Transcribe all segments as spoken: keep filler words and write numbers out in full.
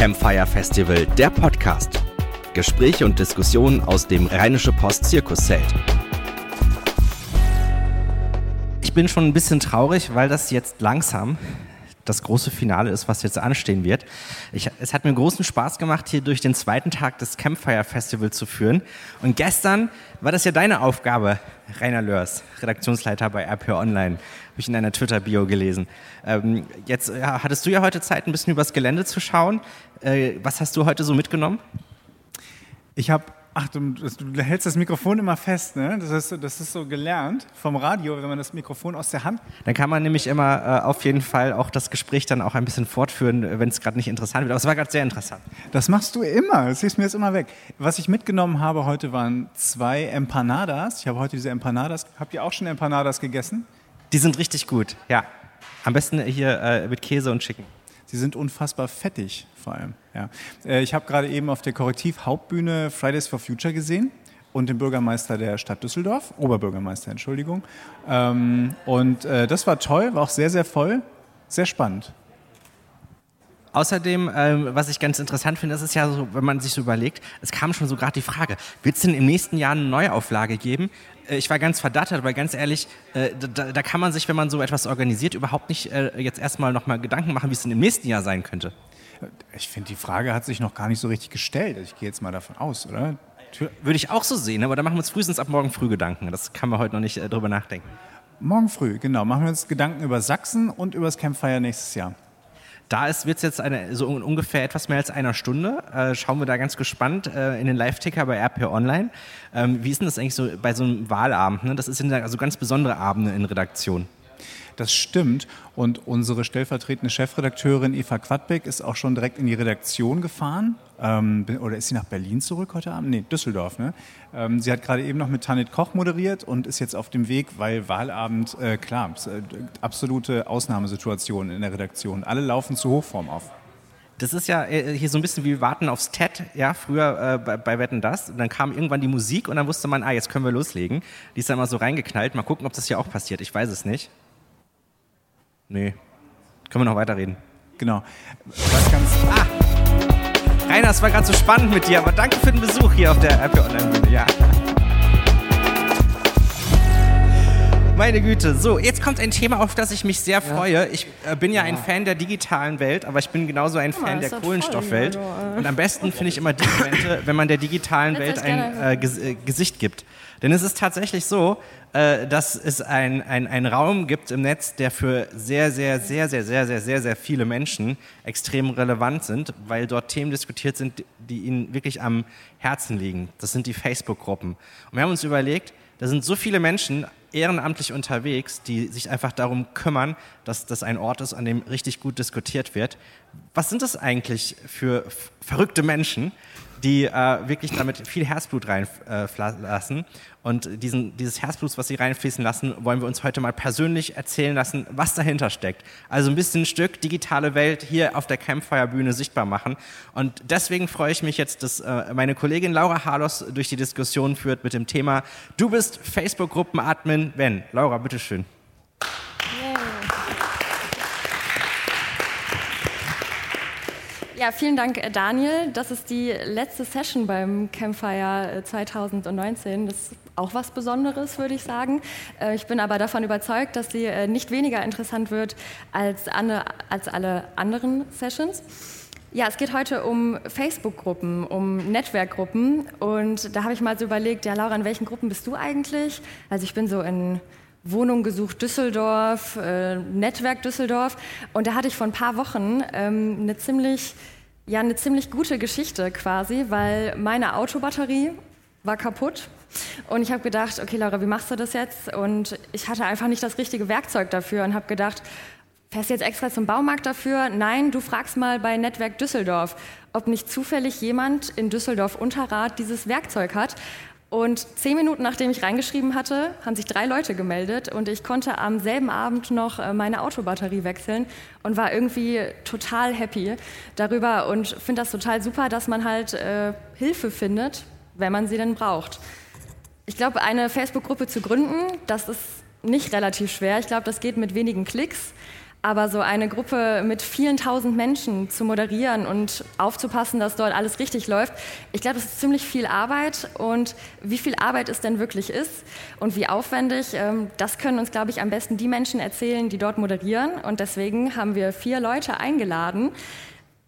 Campfire Festival, der Podcast. Gespräche und Diskussionen aus dem Rheinische Post Zirkuszelt. Ich bin schon ein bisschen traurig, weil das jetzt langsam das große Finale ist, was jetzt anstehen wird. Ich, es hat mir großen Spaß gemacht, hier durch den zweiten Tag des Campfire Festival zu führen. Und gestern war das ja deine Aufgabe, Rainer Lörs, Redaktionsleiter bei R P Online. Habe ich in deiner Twitter-Bio gelesen. Ähm, jetzt ja, hattest du ja heute Zeit, ein bisschen übers Gelände zu schauen. Äh, was hast du heute so mitgenommen? Ich habe... Ach, du, du hältst das Mikrofon immer fest, ne? Das ist, das ist so gelernt vom Radio, wenn man das Mikrofon aus der Hand... Dann kann man nämlich immer äh, auf jeden Fall auch das Gespräch dann auch ein bisschen fortführen, wenn es gerade nicht interessant wird. Aber es war gerade sehr interessant. Das machst du immer, das hilfst mir jetzt immer weg. Was ich mitgenommen habe heute waren zwei Empanadas. Ich habe heute diese Empanadas... Habt ihr auch schon Empanadas gegessen? Die sind richtig gut, ja. Am besten hier äh, mit Käse und Chicken. Sie sind unfassbar fettig, vor allem. Ja. Ich habe gerade eben auf der Korrektiv-Hauptbühne Fridays for Future gesehen und den Bürgermeister der Stadt Düsseldorf, Oberbürgermeister, Entschuldigung. Und das war toll, war auch sehr, sehr voll, sehr spannend. Außerdem, ähm, was ich ganz interessant finde, das ist ja so, wenn man sich so überlegt, es kam schon so gerade die Frage, wird es denn im nächsten Jahr eine Neuauflage geben? Äh, ich war ganz verdattert, weil ganz ehrlich, äh, da, da kann man sich, wenn man so etwas organisiert, überhaupt nicht äh, jetzt erstmal nochmal Gedanken machen, wie es denn im nächsten Jahr sein könnte. Ich finde, die Frage hat sich noch gar nicht so richtig gestellt. Ich gehe jetzt mal davon aus, oder? Würde ich auch so sehen, aber da machen wir uns frühestens ab morgen früh Gedanken. Das kann man heute noch nicht äh, drüber nachdenken. Morgen früh, genau. Machen wir uns Gedanken über Sachsen und über das Campfire nächstes Jahr. Da wird es jetzt eine, so ungefähr etwas mehr als einer Stunde. Äh, schauen wir da ganz gespannt äh, in den Live-Ticker bei R P Online. Ähm, wie ist denn das eigentlich so bei so einem Wahlabend? Ne? Das sind also ganz besondere Abende in Redaktion. Das stimmt. Und unsere stellvertretende Chefredakteurin Eva Quadbeck ist auch schon direkt in die Redaktion gefahren. Ähm, oder ist sie nach Berlin zurück heute Abend? Nee, Düsseldorf. Ne? Ähm, sie hat gerade eben noch mit Tanit Koch moderiert und ist jetzt auf dem Weg, weil Wahlabend, äh, klar, äh, absolute Ausnahmesituation in der Redaktion. Alle laufen zu Hochform auf. Das ist ja hier so ein bisschen wie Warten aufs T E D, ja, früher äh, bei, bei Wetten, das. Und dann kam irgendwann die Musik und dann wusste man, ah, jetzt können wir loslegen. Die ist dann mal so reingeknallt. Mal gucken, ob das hier auch passiert. Ich weiß es nicht. Nee. Können wir noch weiterreden? Genau. Was ganz ah! Rainer, es war gerade so spannend mit dir, aber danke für den Besuch hier auf der R P Online-Bühne. Ja. Meine Güte. So, jetzt kommt ein Thema, auf das ich mich sehr freue. Ich äh, bin ja, ja ein Fan der digitalen Welt, aber ich bin genauso ein Fan oh, der Kohlenstoffwelt. Voll, also, äh. Und am besten finde ich immer die Momente, wenn man der digitalen Welt ein äh, G- äh, Gesicht gibt. Denn es ist tatsächlich so, äh, dass es einen ein Raum gibt im Netz, der für sehr, sehr, sehr, sehr, sehr, sehr, sehr, sehr viele Menschen extrem relevant sind, weil dort Themen diskutiert sind, die ihnen wirklich am Herzen liegen. Das sind die Facebook-Gruppen. Und wir haben uns überlegt, da sind so viele Menschen ehrenamtlich unterwegs, die sich einfach darum kümmern, dass das ein Ort ist, an dem richtig gut diskutiert wird. Was sind das eigentlich für f- verrückte Menschen, die äh, wirklich damit viel Herzblut reinlassen? Äh, Und diesen, dieses Herzblut, was sie reinfließen lassen, wollen wir uns heute mal persönlich erzählen lassen, was dahinter steckt. Also ein bisschen ein Stück digitale Welt hier auf der Campfire-Bühne sichtbar machen. Und deswegen freue ich mich jetzt, dass äh, meine Kollegin Laura Harlos durch die Diskussion führt mit dem Thema Du bist Facebook-Gruppen-Admin, wenn. Laura, bitteschön. Ja, vielen Dank, Daniel. Das ist die letzte Session beim Campfire zwanzig neunzehn. Das ist auch was Besonderes, würde ich sagen. Ich bin aber davon überzeugt, dass sie nicht weniger interessant wird als alle anderen Sessions. Ja, es geht heute um Facebook-Gruppen, um Netzwerkgruppen. Und da habe ich mal so überlegt, ja, Laura, in welchen Gruppen bist du eigentlich? Also ich bin so in... Wohnung gesucht Düsseldorf, äh, Netzwerk Düsseldorf. Und da hatte ich vor ein paar Wochen ähm, eine ziemlich, ja, eine ziemlich gute Geschichte quasi, weil meine Autobatterie war kaputt. Und ich habe gedacht, okay Laura, wie machst du das jetzt? Und ich hatte einfach nicht das richtige Werkzeug dafür und habe gedacht, fährst du jetzt extra zum Baumarkt dafür? Nein, du fragst mal bei Netzwerk Düsseldorf, ob nicht zufällig jemand in Düsseldorf-Unterrath dieses Werkzeug hat. Und zehn Minuten, nachdem ich reingeschrieben hatte, haben sich drei Leute gemeldet und ich konnte am selben Abend noch meine Autobatterie wechseln und war irgendwie total happy darüber und finde das total super, dass man halt äh, Hilfe findet, wenn man sie denn braucht. Ich glaube, eine Facebook-Gruppe zu gründen, das ist nicht relativ schwer. Ich glaube, das geht mit wenigen Klicks. Aber so eine Gruppe mit vielen tausend Menschen zu moderieren und aufzupassen, dass dort alles richtig läuft, ich glaube, das ist ziemlich viel Arbeit. Und wie viel Arbeit es denn wirklich ist und wie aufwendig, das können uns, glaube ich, am besten die Menschen erzählen, die dort moderieren. Und deswegen haben wir vier Leute eingeladen.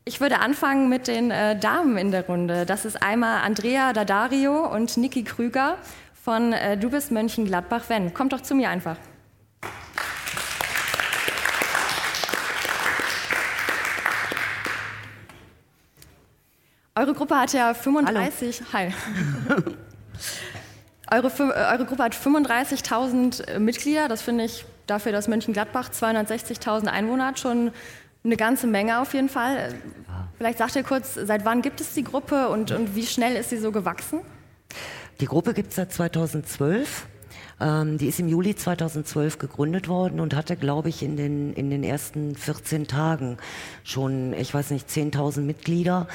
Ich würde anfangen mit den Damen in der Runde. Das ist einmal Andrea Daddario und Niki Krüger von Du bist Mönchengladbach, wenn. Kommt doch zu mir einfach. Eure Gruppe hat ja fünfunddreißig. Hallo. Hi. eure, eure Gruppe hat fünfunddreißigtausend Mitglieder. Das finde ich dafür, dass Mönchengladbach zweihundertsechzigtausend Einwohner hat, schon eine ganze Menge auf jeden Fall. Vielleicht sagt ihr kurz, seit wann gibt es die Gruppe und, und wie schnell ist sie so gewachsen? Die Gruppe gibt es seit zweitausendzwölf. Ähm, die ist im Juli zweitausendzwölf gegründet worden und hatte, glaube ich, in den, in den ersten vierzehn Tagen schon, ich weiß nicht, zehntausend Mitglieder.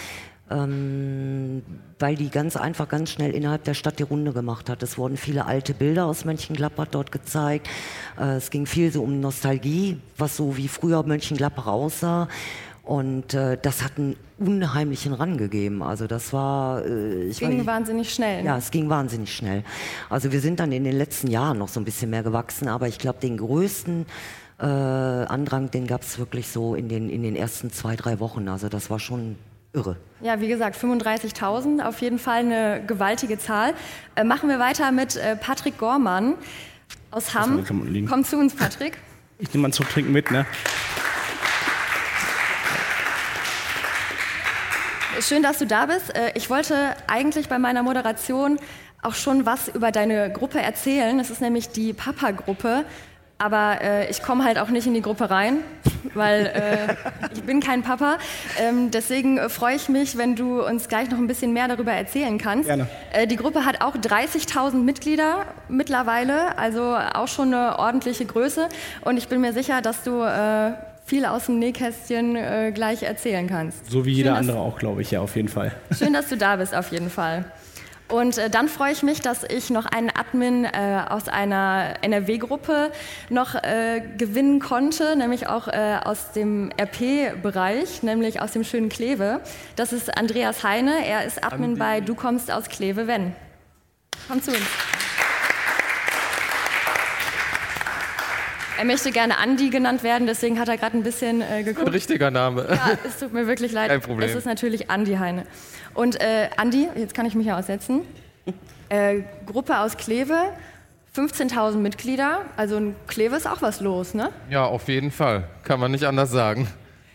Ähm, weil die ganz einfach, ganz schnell innerhalb der Stadt die Runde gemacht hat. Es wurden viele alte Bilder aus Mönchengladbach dort gezeigt. Äh, es ging viel so um Nostalgie, was so wie früher Mönchengladbach aussah. Und äh, das hat einen unheimlichen Run gegeben. Also das war... Äh, ich ging war nicht, wahnsinnig schnell. Ja, es ging wahnsinnig schnell. Also wir sind dann in den letzten Jahren noch so ein bisschen mehr gewachsen, aber ich glaube, den größten äh, Andrang, den gab es wirklich so in den, in den ersten zwei, drei Wochen. Also das war schon... irre. Ja, wie gesagt, fünfunddreißigtausend, auf jeden Fall eine gewaltige Zahl. Äh, machen wir weiter mit äh, Patrick Gormann aus Hamm. Komm zu uns, Patrick. Ich nehme mal zum Trinken mit, ne? Schön, dass du da bist. Äh, ich wollte eigentlich bei meiner Moderation auch schon was über deine Gruppe erzählen. Es ist nämlich die Papa-Gruppe. Aber äh, ich komme halt auch nicht in die Gruppe rein, weil äh, ich bin kein Papa. Ähm, deswegen äh, freue ich mich, wenn du uns gleich noch ein bisschen mehr darüber erzählen kannst. Gerne. Äh, die Gruppe hat auch dreißigtausend Mitglieder mittlerweile, also auch schon eine ordentliche Größe. Und ich bin mir sicher, dass du äh, viel aus dem Nähkästchen äh, gleich erzählen kannst. So wie jeder Schön, andere auch, glaube ich, ja, auf jeden Fall. Schön, dass du da bist, auf jeden Fall. Und äh, dann freue ich mich, dass ich noch einen Admin äh, aus einer N R W-Gruppe noch äh, gewinnen konnte, nämlich auch äh, aus dem R P-Bereich, nämlich aus dem schönen Kleve. Das ist Andreas Heine, er ist Admin Andi. bei Du kommst aus Kleve, wenn. Komm zu uns. Er möchte gerne Andi genannt werden, deswegen hat er gerade ein bisschen äh, geguckt. Ein richtiger Name. Ja, es tut mir wirklich leid. Kein Problem. Es ist natürlich Andi Heine. Und äh, Andi, jetzt kann ich mich ja aussetzen, äh, Gruppe aus Kleve, fünfzehntausend Mitglieder, also in Kleve ist auch was los, ne? Ja, auf jeden Fall, kann man nicht anders sagen.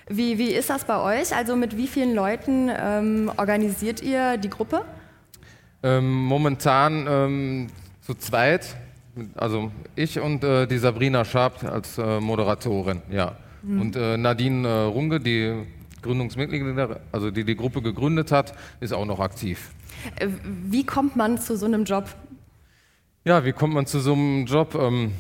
Wie, wie ist das bei euch? Also mit wie vielen Leuten ähm, organisiert ihr die Gruppe? Ähm, momentan ähm, zu zweit. Also ich und äh, die Sabrina Scharp als äh, Moderatorin, ja. Mhm. Und äh, Nadine äh, Runge, die Gründungsmitglieder, also die die Gruppe gegründet hat, ist auch noch aktiv. Wie kommt man zu so einem Job? Ja, wie kommt man zu so einem Job? Ähm,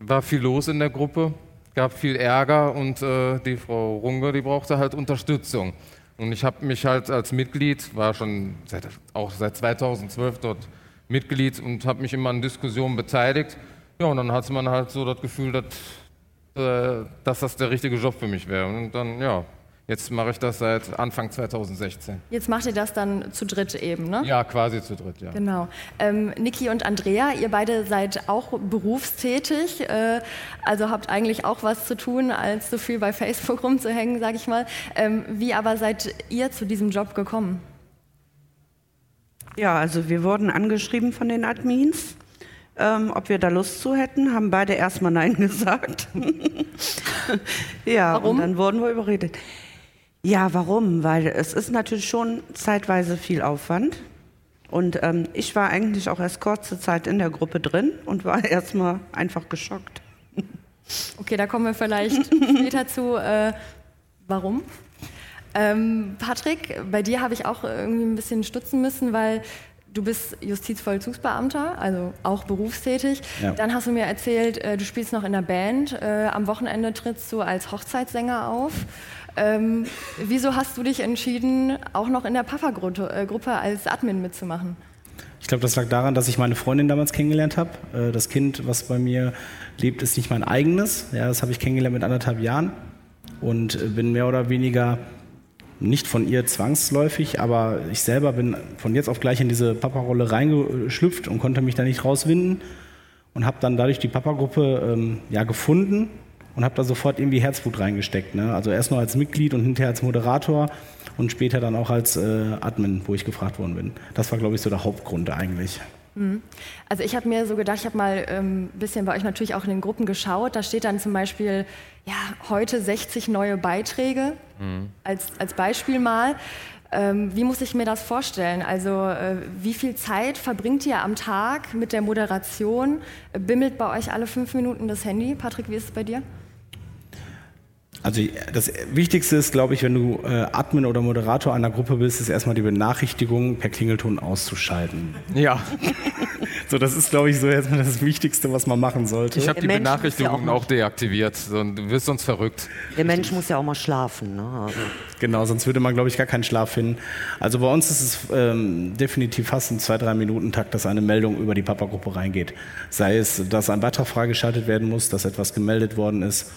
war viel los in der Gruppe, gab viel Ärger und äh, die Frau Runge, die brauchte halt Unterstützung. Und ich habe mich halt als Mitglied, war schon seit, auch seit zweitausendzwölf dort Mitglied und habe mich immer an Diskussionen beteiligt. Ja, und dann hatte man halt so das Gefühl, dass, äh, dass das der richtige Job für mich wäre. Und dann, ja, jetzt mache ich das seit Anfang zweitausendsechzehn. Jetzt macht ihr das dann zu dritt eben, ne? Ja, quasi zu dritt, ja. Genau. Ähm, Niki und Andrea, ihr beide seid auch berufstätig, äh, also habt eigentlich auch was zu tun, als so viel bei Facebook rumzuhängen, sage ich mal. Ähm, wie aber seid ihr zu diesem Job gekommen? Ja, also wir wurden angeschrieben von den Admins, ähm, ob wir da Lust zu hätten, haben beide erstmal Nein gesagt. Ja, warum? Und dann wurden wir überredet. Ja, warum? Weil es ist natürlich schon zeitweise viel Aufwand. Und ähm, ich war eigentlich auch erst kurze Zeit in der Gruppe drin und war erstmal einfach geschockt. Okay, da kommen wir vielleicht später zu. Äh, warum? Ähm, Patrick, bei dir habe ich auch irgendwie ein bisschen stutzen müssen, weil du bist Justizvollzugsbeamter, also auch berufstätig. Ja. Dann hast du mir erzählt, äh, du spielst noch in der Band, äh, am Wochenende trittst du als Hochzeitssänger auf. Ähm, wieso hast du dich entschieden, auch noch in der Papa-Gruppe äh, als Admin mitzumachen? Ich glaube, das lag daran, dass ich meine Freundin damals kennengelernt habe. Das Kind, was bei mir lebt, ist nicht mein eigenes. Ja, das habe ich kennengelernt mit anderthalb Jahren und bin mehr oder weniger nicht von ihr zwangsläufig, aber ich selber bin von jetzt auf gleich in diese Papa-Rolle reingeschlüpft und konnte mich da nicht rauswinden und habe dann dadurch die Papa-Gruppe ähm, ja, gefunden und habe da sofort irgendwie Herzblut reingesteckt. Ne? Also erst noch als Mitglied und hinterher als Moderator und später dann auch als äh, Admin, wo ich gefragt worden bin. Das war, glaube ich, so der Hauptgrund eigentlich. Also ich habe mir so gedacht, ich habe mal ein ähm, bisschen bei euch natürlich auch in den Gruppen geschaut. Da steht dann zum Beispiel, ja, heute sechzig neue Beiträge, mhm. als, als Beispiel mal. Ähm, wie muss ich mir das vorstellen? Also äh, wie viel Zeit verbringt ihr am Tag mit der Moderation? Bimmelt bei euch alle fünf Minuten das Handy? Patrick, wie ist es bei dir? Also das Wichtigste ist, glaube ich, wenn du äh, Admin oder Moderator einer Gruppe bist, ist erstmal die Benachrichtigung per Klingelton auszuschalten. Ja. So, das ist, glaube ich, so erstmal das Wichtigste, was man machen sollte. Ich habe die Mensch Benachrichtigungen ja auch, auch deaktiviert. So, du wirst sonst verrückt. Der Mensch muss ja auch mal schlafen. Ne? Also. Genau, sonst würde man, glaube ich, gar keinen Schlaf finden. Also bei uns ist es ähm, definitiv fast ein zwei, drei Minuten Takt, dass eine Meldung über die Papa-Gruppe reingeht. Sei es, dass ein Beitrag freigeschaltet werden muss, dass etwas gemeldet worden ist.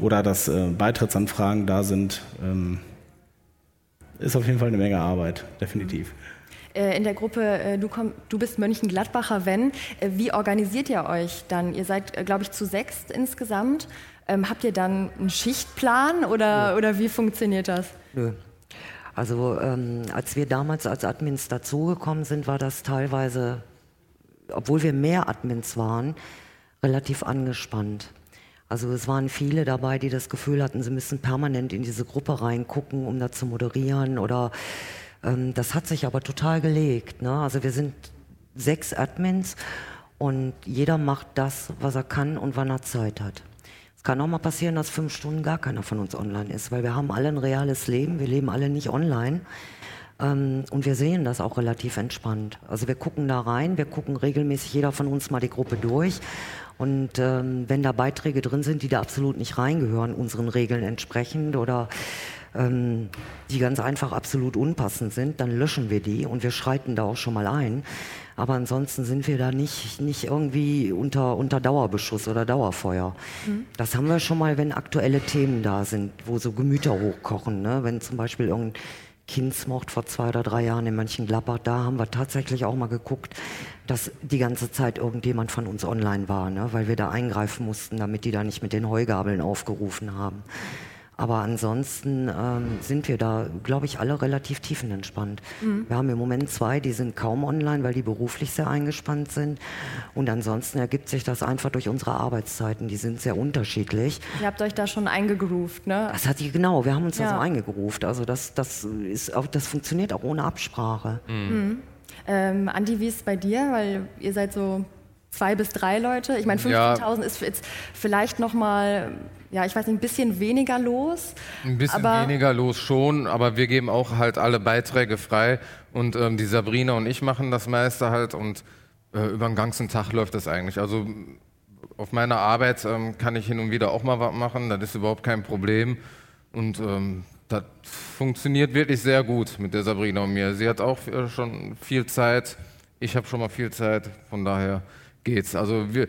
Oder dass äh, Beitrittsanfragen da sind, ähm, ist auf jeden Fall eine Menge Arbeit, definitiv. Äh, in der Gruppe äh, du, komm, du bist Mönchengladbacher, wenn, äh, wie organisiert ihr euch dann? Ihr seid, äh, glaube ich, zu sechst insgesamt. Ähm, habt ihr dann einen Schichtplan oder, ja. oder wie funktioniert das? Nö. Also ähm, als wir damals als Admins dazugekommen sind, war das teilweise, obwohl wir mehr Admins waren, relativ angespannt. Also es waren viele dabei, die das Gefühl hatten, sie müssen permanent in diese Gruppe reingucken, um da zu moderieren. Oder ähm, das hat sich aber total gelegt. Ne? Also wir sind sechs Admins und jeder macht das, was er kann und wann er Zeit hat. Es kann auch mal passieren, dass fünf Stunden gar keiner von uns online ist, weil wir haben alle ein reales Leben, wir leben alle nicht online. Ähm, und wir sehen das auch relativ entspannt. Also wir gucken da rein, wir gucken regelmäßig jeder von uns mal die Gruppe durch. Und ähm, wenn da Beiträge drin sind, die da absolut nicht reingehören, unseren Regeln entsprechend oder ähm, die ganz einfach absolut unpassend sind, dann löschen wir die und wir schreiten da auch schon mal ein. Aber ansonsten sind wir da nicht, nicht irgendwie unter, unter Dauerbeschuss oder Dauerfeuer. Mhm. Das haben wir schon mal, wenn aktuelle Themen da sind, wo so Gemüter hochkochen. Ne? Wenn zum Beispiel irgendein Kindsmord vor zwei oder drei Jahren in Mönchengladbach, da haben wir tatsächlich auch mal geguckt, dass die ganze Zeit irgendjemand von uns online war, ne? Weil wir da eingreifen mussten, damit die da nicht mit den Heugabeln aufgerufen haben. Aber ansonsten ähm, sind wir da, glaube ich, alle relativ tiefenentspannt. Mhm. Wir haben im Moment zwei, die sind kaum online, weil die beruflich sehr eingespannt sind. Und ansonsten ergibt sich das einfach durch unsere Arbeitszeiten. Die sind sehr unterschiedlich. Ihr habt euch da schon eingegroovt, ne? Das hat die, genau, wir haben uns ja. da so eingegroovt. Also das, das, ist auch, das funktioniert auch ohne Absprache. Mhm. Mhm. Ähm, Andi, wie ist es bei dir? Weil ihr seid so zwei bis drei Leute. Ich meine, fünfzehntausend ja. ist jetzt vielleicht noch mal... Ja, ich weiß nicht, ein bisschen weniger los. Ein bisschen aber weniger los schon, aber wir geben auch halt alle Beiträge frei. Und ähm, die Sabrina und ich machen das meiste halt und äh, über den ganzen Tag läuft das eigentlich. Also auf meiner Arbeit ähm, kann ich hin und wieder auch mal was machen, das ist überhaupt kein Problem. Und ähm, das funktioniert wirklich sehr gut mit der Sabrina und mir. Sie hat auch äh, schon viel Zeit, ich habe schon mal viel Zeit, von daher geht's. Also wir,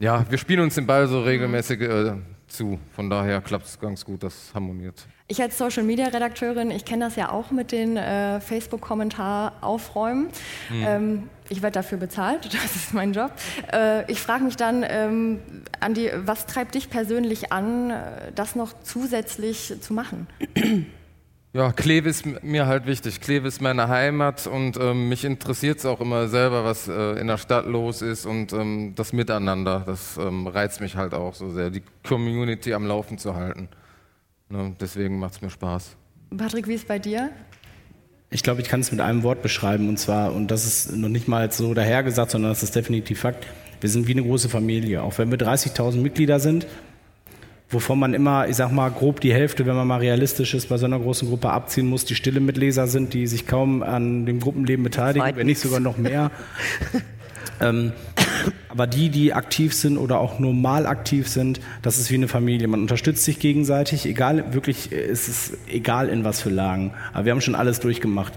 ja, wir spielen uns den Ball so regelmäßig äh, zu. Von daher klappt es ganz gut, das harmoniert. Ich als Social-Media-Redakteurin, ich kenne das ja auch mit den äh, Facebook-Kommentar aufräumen. Mhm. Ähm, ich werde dafür bezahlt, das ist mein Job. Äh, ich frage mich dann, ähm, Andi, was treibt dich persönlich an, das noch zusätzlich zu machen? Ja, Kleve ist mir halt wichtig. Kleve ist meine Heimat und ähm, mich interessiert es auch immer selber, was äh, in der Stadt los ist und ähm, das Miteinander, das ähm, reizt mich halt auch so sehr, die Community am Laufen zu halten. Ne, deswegen macht es mir Spaß. Patrick, wie ist es bei dir? Ich glaube, ich kann es mit einem Wort beschreiben und zwar, und das ist noch nicht mal so dahergesagt, sondern das ist definitiv Fakt, wir sind wie eine große Familie. Auch wenn wir dreißigtausend Mitglieder sind, wovon man immer, ich sag mal, grob die Hälfte, wenn man mal realistisch ist, bei so einer großen Gruppe abziehen muss, die stille Mitleser sind, die sich kaum an dem Gruppenleben beteiligen, wenn nicht sogar noch mehr. ähm, aber die, die aktiv sind oder auch normal aktiv sind, das ist wie eine Familie. Man unterstützt sich gegenseitig, egal, wirklich, es ist egal in was für Lagen. Aber wir haben schon alles durchgemacht.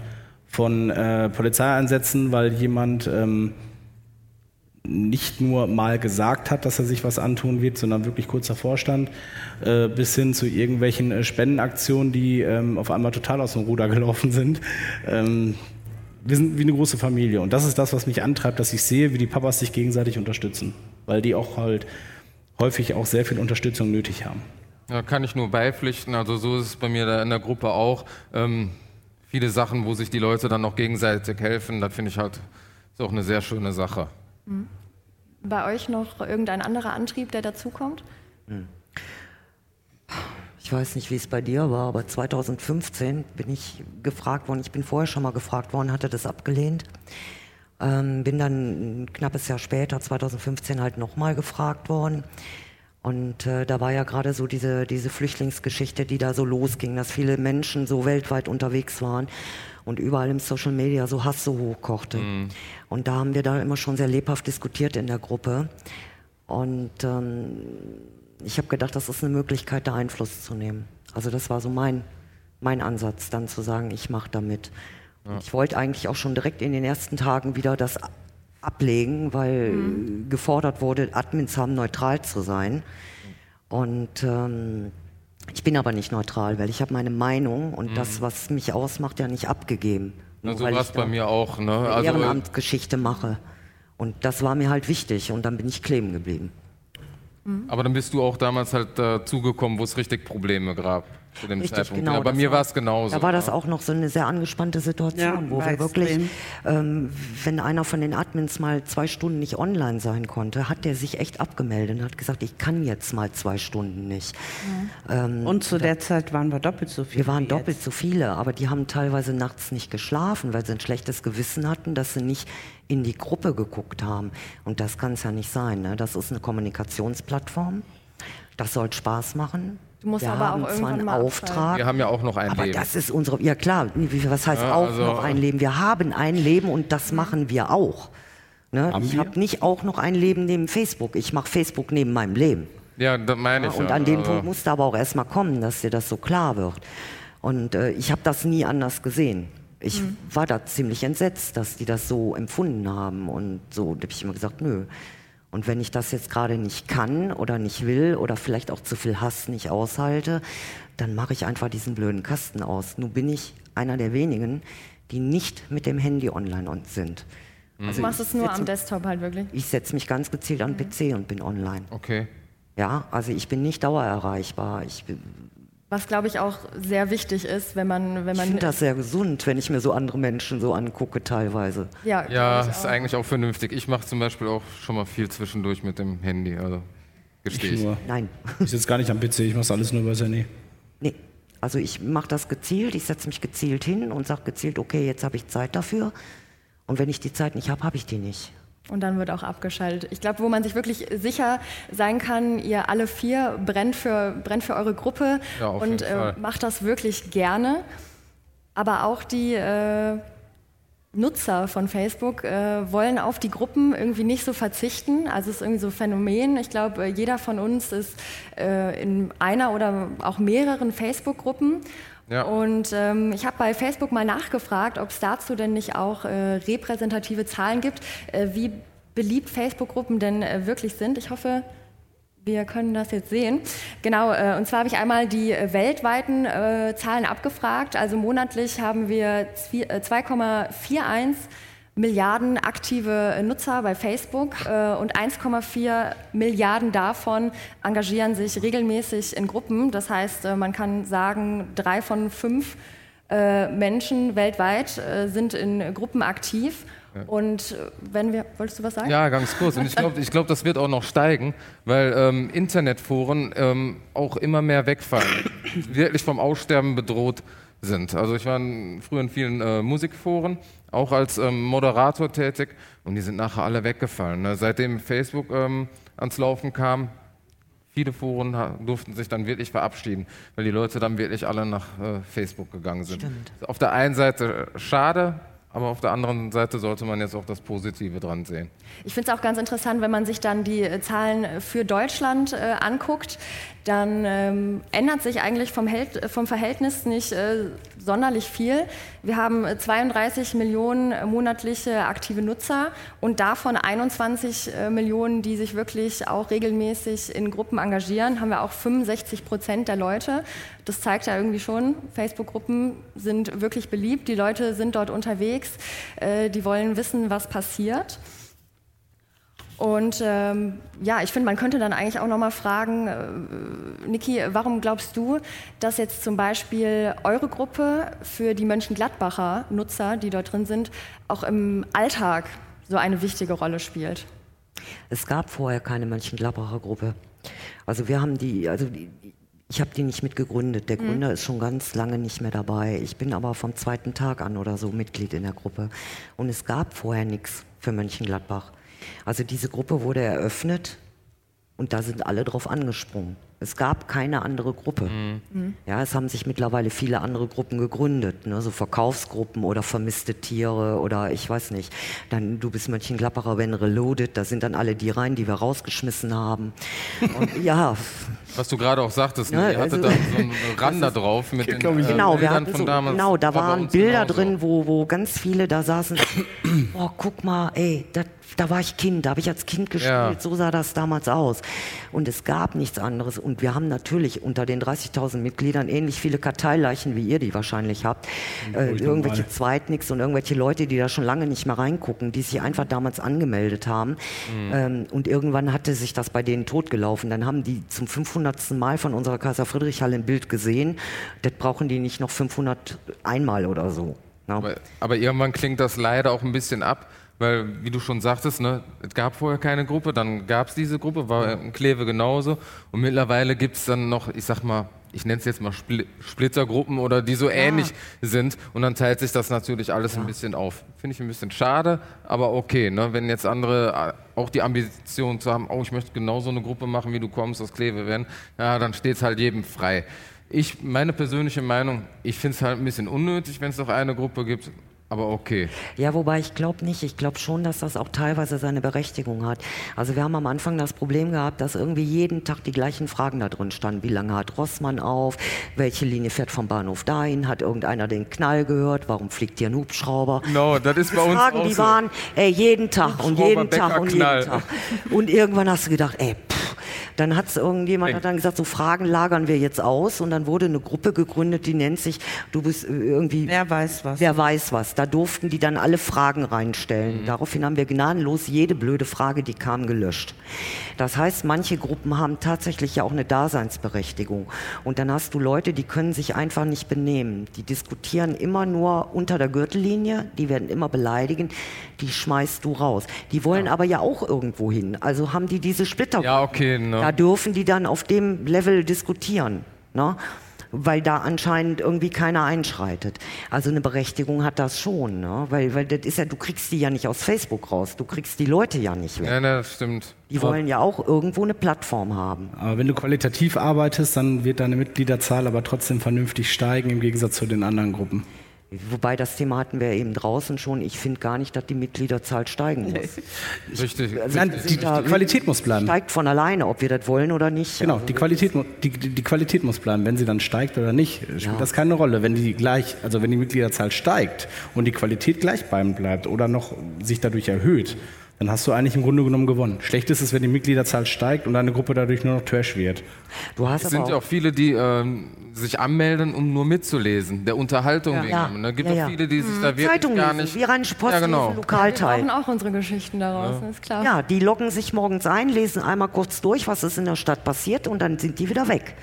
von äh, Polizeieinsätzen, weil jemand ähm, nicht nur mal gesagt hat, dass er sich was antun wird, sondern wirklich kurz davor stand, äh, bis hin zu irgendwelchen äh, Spendenaktionen, die ähm, auf einmal total aus dem Ruder gelaufen sind. Ähm, wir sind wie eine große Familie und das ist das, was mich antreibt, dass ich sehe, wie die Papas sich gegenseitig unterstützen, weil die auch halt häufig auch sehr viel Unterstützung nötig haben. Ja, kann ich nur beipflichten, also so ist es bei mir da in der Gruppe auch. Ähm, viele Sachen, wo sich die Leute dann noch gegenseitig helfen, das finde ich halt, ist auch eine sehr schöne Sache. Bei euch noch irgendein anderer Antrieb, der dazukommt? Ich weiß nicht, wie es bei dir war, aber zweitausendfünfzehn bin ich gefragt worden, ich bin vorher schon mal gefragt worden, hatte das abgelehnt. Ähm, bin dann ein knappes Jahr später, zweitausendfünfzehn, halt nochmal gefragt worden. Und äh, da war ja gerade so diese, diese Flüchtlingsgeschichte, die da so losging, dass viele Menschen so weltweit unterwegs waren und überall im Social Media so Hass so hochkochte. Mhm. Und da haben wir da immer schon sehr lebhaft diskutiert in der Gruppe. Und ähm, ich habe gedacht, das ist eine Möglichkeit, da Einfluss zu nehmen. Also das war so mein, mein Ansatz, dann zu sagen, ich mache da mit. Ja. Ich wollte eigentlich auch schon direkt in den ersten Tagen wieder das ablegen, weil mhm. gefordert wurde, Admins haben neutral zu sein. Und ähm, ich bin aber nicht neutral, weil ich habe meine Meinung und mhm. das, was mich ausmacht, ja nicht abgegeben. Also weil was ich bei mir auch, ne? Eine also Ehrenamtsgeschichte mache. Und das war mir halt wichtig und dann bin ich kleben geblieben. Mhm. Aber dann bist du auch damals halt dazugekommen, äh, wo es richtig Probleme gab. Zu dem Richtig, Zeitpunkt. Genau, ja, bei mir war es genauso. Da war das auch noch so eine sehr angespannte Situation, ja, wo wir wirklich, ähm, wenn einer von den Admins mal zwei Stunden nicht online sein konnte, hat der sich echt abgemeldet und hat gesagt, ich kann jetzt mal zwei Stunden nicht. Ja. Ähm, und zu der Zeit waren wir doppelt so viele. Wir waren doppelt jetzt. so viele, aber die haben teilweise nachts nicht geschlafen, weil sie ein schlechtes Gewissen hatten, dass sie nicht in die Gruppe geguckt haben. Und das kann es ja nicht sein. Ne? Das ist eine Kommunikationsplattform. Das soll Spaß machen. Du musst wir aber haben auch zwar einen Auftrag. Abfallen. Wir haben ja auch noch ein aber Leben. Das ist unsere, ja klar, was heißt ja, auch also noch ein Leben? Wir haben ein Leben und das machen wir auch. Ne? Ich habe nicht auch noch ein Leben neben Facebook. Ich mache Facebook neben meinem Leben. Ja, das meine ich ja. Und an ja. dem also. Punkt musst du aber auch erstmal kommen, dass dir das so klar wird. Und äh, ich habe das nie anders gesehen. Ich mhm. war da ziemlich entsetzt, dass die das so empfunden haben. Und so habe ich immer gesagt, nö. Und wenn ich das jetzt gerade nicht kann oder nicht will oder vielleicht auch zu viel Hass nicht aushalte, dann mache ich einfach diesen blöden Kasten aus. Nun bin ich einer der wenigen, die nicht mit dem Handy online sind. Mhm. Also du machst es nur setz, am Desktop halt wirklich? Ich setze mich ganz gezielt an den mhm. P C und bin online. Okay. Ja, also ich bin nicht dauererreichbar. Ich bin Was, glaube ich, auch sehr wichtig ist, wenn man... Wenn ich man finde das sehr gesund, wenn ich mir so andere Menschen so angucke teilweise. Ja, ja ist auch. eigentlich auch vernünftig. Ich mache zum Beispiel auch schon mal viel zwischendurch mit dem Handy, also gestehe ich. Nur. Nein. Ich sitze gar nicht am P C, ich mache alles nur über das Handy. Nee, also ich mache das gezielt, ich setze mich gezielt hin und sage gezielt, okay, jetzt habe ich Zeit dafür. Und wenn ich die Zeit nicht habe, habe ich die nicht. Und dann wird auch abgeschaltet. Ich glaube, wo man sich wirklich sicher sein kann, ihr alle vier brennt für, brennt für eure Gruppe ja, und äh, macht das wirklich gerne. Aber auch die äh, Nutzer von Facebook äh, wollen auf die Gruppen irgendwie nicht so verzichten. Also es ist irgendwie so ein Phänomen. Ich glaube, jeder von uns ist äh, in einer oder auch mehreren Facebook-Gruppen. Ja. Und ähm, ich habe bei Facebook mal nachgefragt, ob es dazu denn nicht auch äh, repräsentative Zahlen gibt, äh, wie beliebt Facebook-Gruppen denn äh, wirklich sind. Ich hoffe, wir können das jetzt sehen. Genau, äh, und zwar habe ich einmal die weltweiten äh, Zahlen abgefragt. Also monatlich haben wir zwei Komma einundvierzig Milliarden aktive Nutzer bei Facebook äh, und eins Komma vier Milliarden davon engagieren sich regelmäßig in Gruppen. Das heißt, äh, man kann sagen, drei von fünf äh, Menschen weltweit äh, sind in Gruppen aktiv. Ja. Und wenn wir, wolltest du was sagen? Ja, ganz kurz. Und ich glaube, ich glaub, das wird auch noch steigen, weil ähm, Internetforen ähm, auch immer mehr wegfallen, wirklich vom Aussterben bedroht sind. Also ich war in, früher in vielen äh, Musikforen, auch als ähm, Moderator tätig und die sind nachher alle weggefallen. Ne? Seitdem Facebook ähm, ans Laufen kam, viele Foren ha- durften sich dann wirklich verabschieden, weil die Leute dann wirklich alle nach äh, Facebook gegangen sind. Stimmt. Auf der einen Seite schade, Aber auf der anderen Seite sollte man jetzt auch das Positive dran sehen. Ich finde es auch ganz interessant, wenn man sich dann die Zahlen für Deutschland äh, anguckt, dann ähm, ändert sich eigentlich vom, Held, vom Verhältnis nicht äh, sonderlich viel. Wir haben zweiunddreißig Millionen monatliche aktive Nutzer und davon einundzwanzig Millionen, die sich wirklich auch regelmäßig in Gruppen engagieren, haben wir auch fünfundsechzig Prozent der Leute. Das zeigt ja irgendwie schon, Facebook-Gruppen sind wirklich beliebt, die Leute sind dort unterwegs, äh, die wollen wissen, was passiert. Und ähm, ja, ich finde, man könnte dann eigentlich auch nochmal fragen, äh, Niki, warum glaubst du, dass jetzt zum Beispiel eure Gruppe für die Mönchengladbacher Nutzer, die dort drin sind, auch im Alltag so eine wichtige Rolle spielt? Es gab vorher keine Mönchengladbacher Gruppe. Also wir haben die, also die, ich habe die nicht mitgegründet. Der Gründer mhm. ist schon ganz lange nicht mehr dabei. Ich bin aber vom zweiten Tag an oder so Mitglied in der Gruppe. Und es gab vorher nichts für Mönchengladbach. Also diese Gruppe wurde eröffnet und da sind alle drauf angesprungen. Es gab keine andere Gruppe. Mhm. Ja, es haben sich mittlerweile viele andere Gruppen gegründet, ne? So Verkaufsgruppen oder vermisste Tiere oder ich weiß nicht. Dann Du bist Mönchengladbacher, wenn reloaded, da sind dann alle die rein, die wir rausgeschmissen haben. Und, ja. Was du gerade auch sagtest, ne? Ihr hattet also, da so einen Rander drauf mit den äh, genau, Bildern von so, damals. Genau, da waren Bilder genauso drin, wo, wo ganz viele da saßen, boah, guck mal, ey, das Da war ich Kind, da habe ich als Kind gespielt, ja. So sah das damals aus. Und es gab nichts anderes. Und wir haben natürlich unter den dreißigtausend Mitgliedern ähnlich viele Karteileichen, wie ihr die wahrscheinlich habt. Äh, irgendwelche Zweitnicks und irgendwelche Leute, die da schon lange nicht mehr reingucken, die sich einfach damals angemeldet haben. Mhm. Ähm, und irgendwann hatte sich das bei denen totgelaufen. Dann haben die zum fünfhundertsten Mal von unserer Kaiser-Friedrich-Halle ein Bild gesehen. Das brauchen die nicht noch fünfhundert einmal oder so. Ja. Aber, aber irgendwann klingt das leider auch ein bisschen ab. Weil, wie du schon sagtest, ne, es gab vorher keine Gruppe, dann gab es diese Gruppe, war in Kleve genauso. Und mittlerweile gibt es dann noch, ich sag mal, ich nenne es jetzt mal Spl- Splittergruppen oder die so ja. ähnlich sind. Und dann teilt sich das natürlich alles ja. ein bisschen auf. Finde ich ein bisschen schade, aber okay, ne, wenn jetzt andere auch die Ambition zu haben, oh, ich möchte genau so eine Gruppe machen, wie Du kommst aus Kleve, wenn, ja, dann steht es halt jedem frei. Ich, meine persönliche Meinung, ich finde es halt ein bisschen unnötig, wenn es noch eine Gruppe gibt. Aber okay. Ja, wobei ich glaube nicht. Ich glaube schon, dass das auch teilweise seine Berechtigung hat. Also wir haben am Anfang das Problem gehabt, dass irgendwie jeden Tag die gleichen Fragen da drin standen. Wie lange hat Rossmann auf? Welche Linie fährt vom Bahnhof dahin? Hat irgendeiner den Knall gehört? Warum fliegt hier ein Hubschrauber? No, das ist bei uns Fragen, die so waren ey, jeden Tag und jeden Tag und jeden Tag. Und irgendwann hast du gedacht, ey, pff, dann hat's irgendjemand hat dann gesagt, so Fragen lagern wir jetzt aus. Und dann wurde eine Gruppe gegründet, die nennt sich, du bist irgendwie... Wer weiß was. Wer weiß was. Da durften die dann alle Fragen reinstellen. Mhm. Daraufhin haben wir gnadenlos jede blöde Frage, die kam, gelöscht. Das heißt, manche Gruppen haben tatsächlich ja auch eine Daseinsberechtigung. Und dann hast du Leute, die können sich einfach nicht benehmen. Die diskutieren immer nur unter der Gürtellinie, die werden immer beleidigen, die schmeißt du raus. Die wollen ja. aber ja auch irgendwo hin. Also haben die diese Splitter. Ja, okay, ne. Da dürfen die dann auf dem Level diskutieren, ne? Weil da anscheinend irgendwie keiner einschreitet. Also eine Berechtigung hat das schon, ne? Weil, weil das ist ja, du kriegst die ja nicht aus Facebook raus, du kriegst die Leute ja nicht weg. Ja, ne, das stimmt. Die wollen aber ja auch irgendwo eine Plattform haben. Aber wenn du qualitativ arbeitest, dann wird deine Mitgliederzahl aber trotzdem vernünftig steigen im Gegensatz zu den anderen Gruppen. Wobei, das Thema hatten wir eben draußen schon. Ich finde gar nicht, dass die Mitgliederzahl steigen muss. Ich, richtig. Also Nein, die, die Qualität muss bleiben. Steigt von alleine, ob wir das wollen oder nicht. Genau, also die, Qualität, die, die Qualität muss bleiben. Wenn sie dann steigt oder nicht, spielt ja. das keine Rolle. Wenn die, gleich, also wenn die Mitgliederzahl steigt und die Qualität gleich bei bleibt oder noch sich dadurch erhöht, dann hast du eigentlich im Grunde genommen gewonnen. Schlecht ist es, wenn die Mitgliederzahl steigt und deine Gruppe dadurch nur noch trash wird. Du hast es aber sind ja auch viele, die ähm, sich anmelden, um nur mitzulesen, der Unterhaltung ja. wegen. Ja. Da gibt es ja, ja. viele, die sich hm, da wirklich Zeitung gar lesen, nicht... Zeitung lesen, wie Rheinische Post, ja, genau. Lokalteil. Wir brauchen auch unsere Geschichten daraus, ja. ist klar. Ja, die loggen sich morgens ein, lesen einmal kurz durch, was ist in der Stadt passiert und dann sind die wieder weg.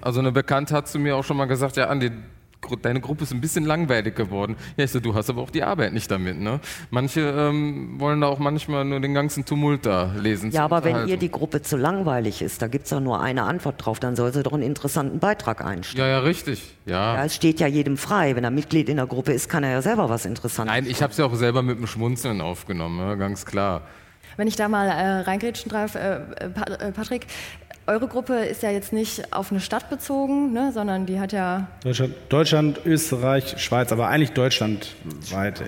Also eine Bekannte hat zu mir auch schon mal gesagt, ja, Andi, deine Gruppe ist ein bisschen langweilig geworden. Ja, ich so, du hast aber auch die Arbeit nicht damit, ne? Manche ähm, wollen da auch manchmal nur den ganzen Tumult da lesen. Ja, aber wenn ihr die Gruppe zu langweilig ist, da gibt es doch nur eine Antwort drauf, dann soll sie doch einen interessanten Beitrag einstellen. Ja, ja, richtig. Ja. Ja, es steht ja jedem frei. Wenn er Mitglied in der Gruppe ist, kann er ja selber was Interessantes. Nein, ich habe es ja auch selber mit dem Schmunzeln aufgenommen, ja, ganz klar. Wenn ich da mal äh, reingrätschen darf, äh, Patrick, Eure Gruppe ist ja jetzt nicht auf eine Stadt bezogen, ne, sondern die hat ja... Deutschland, Deutschland, Österreich, Schweiz, aber eigentlich deutschlandweit.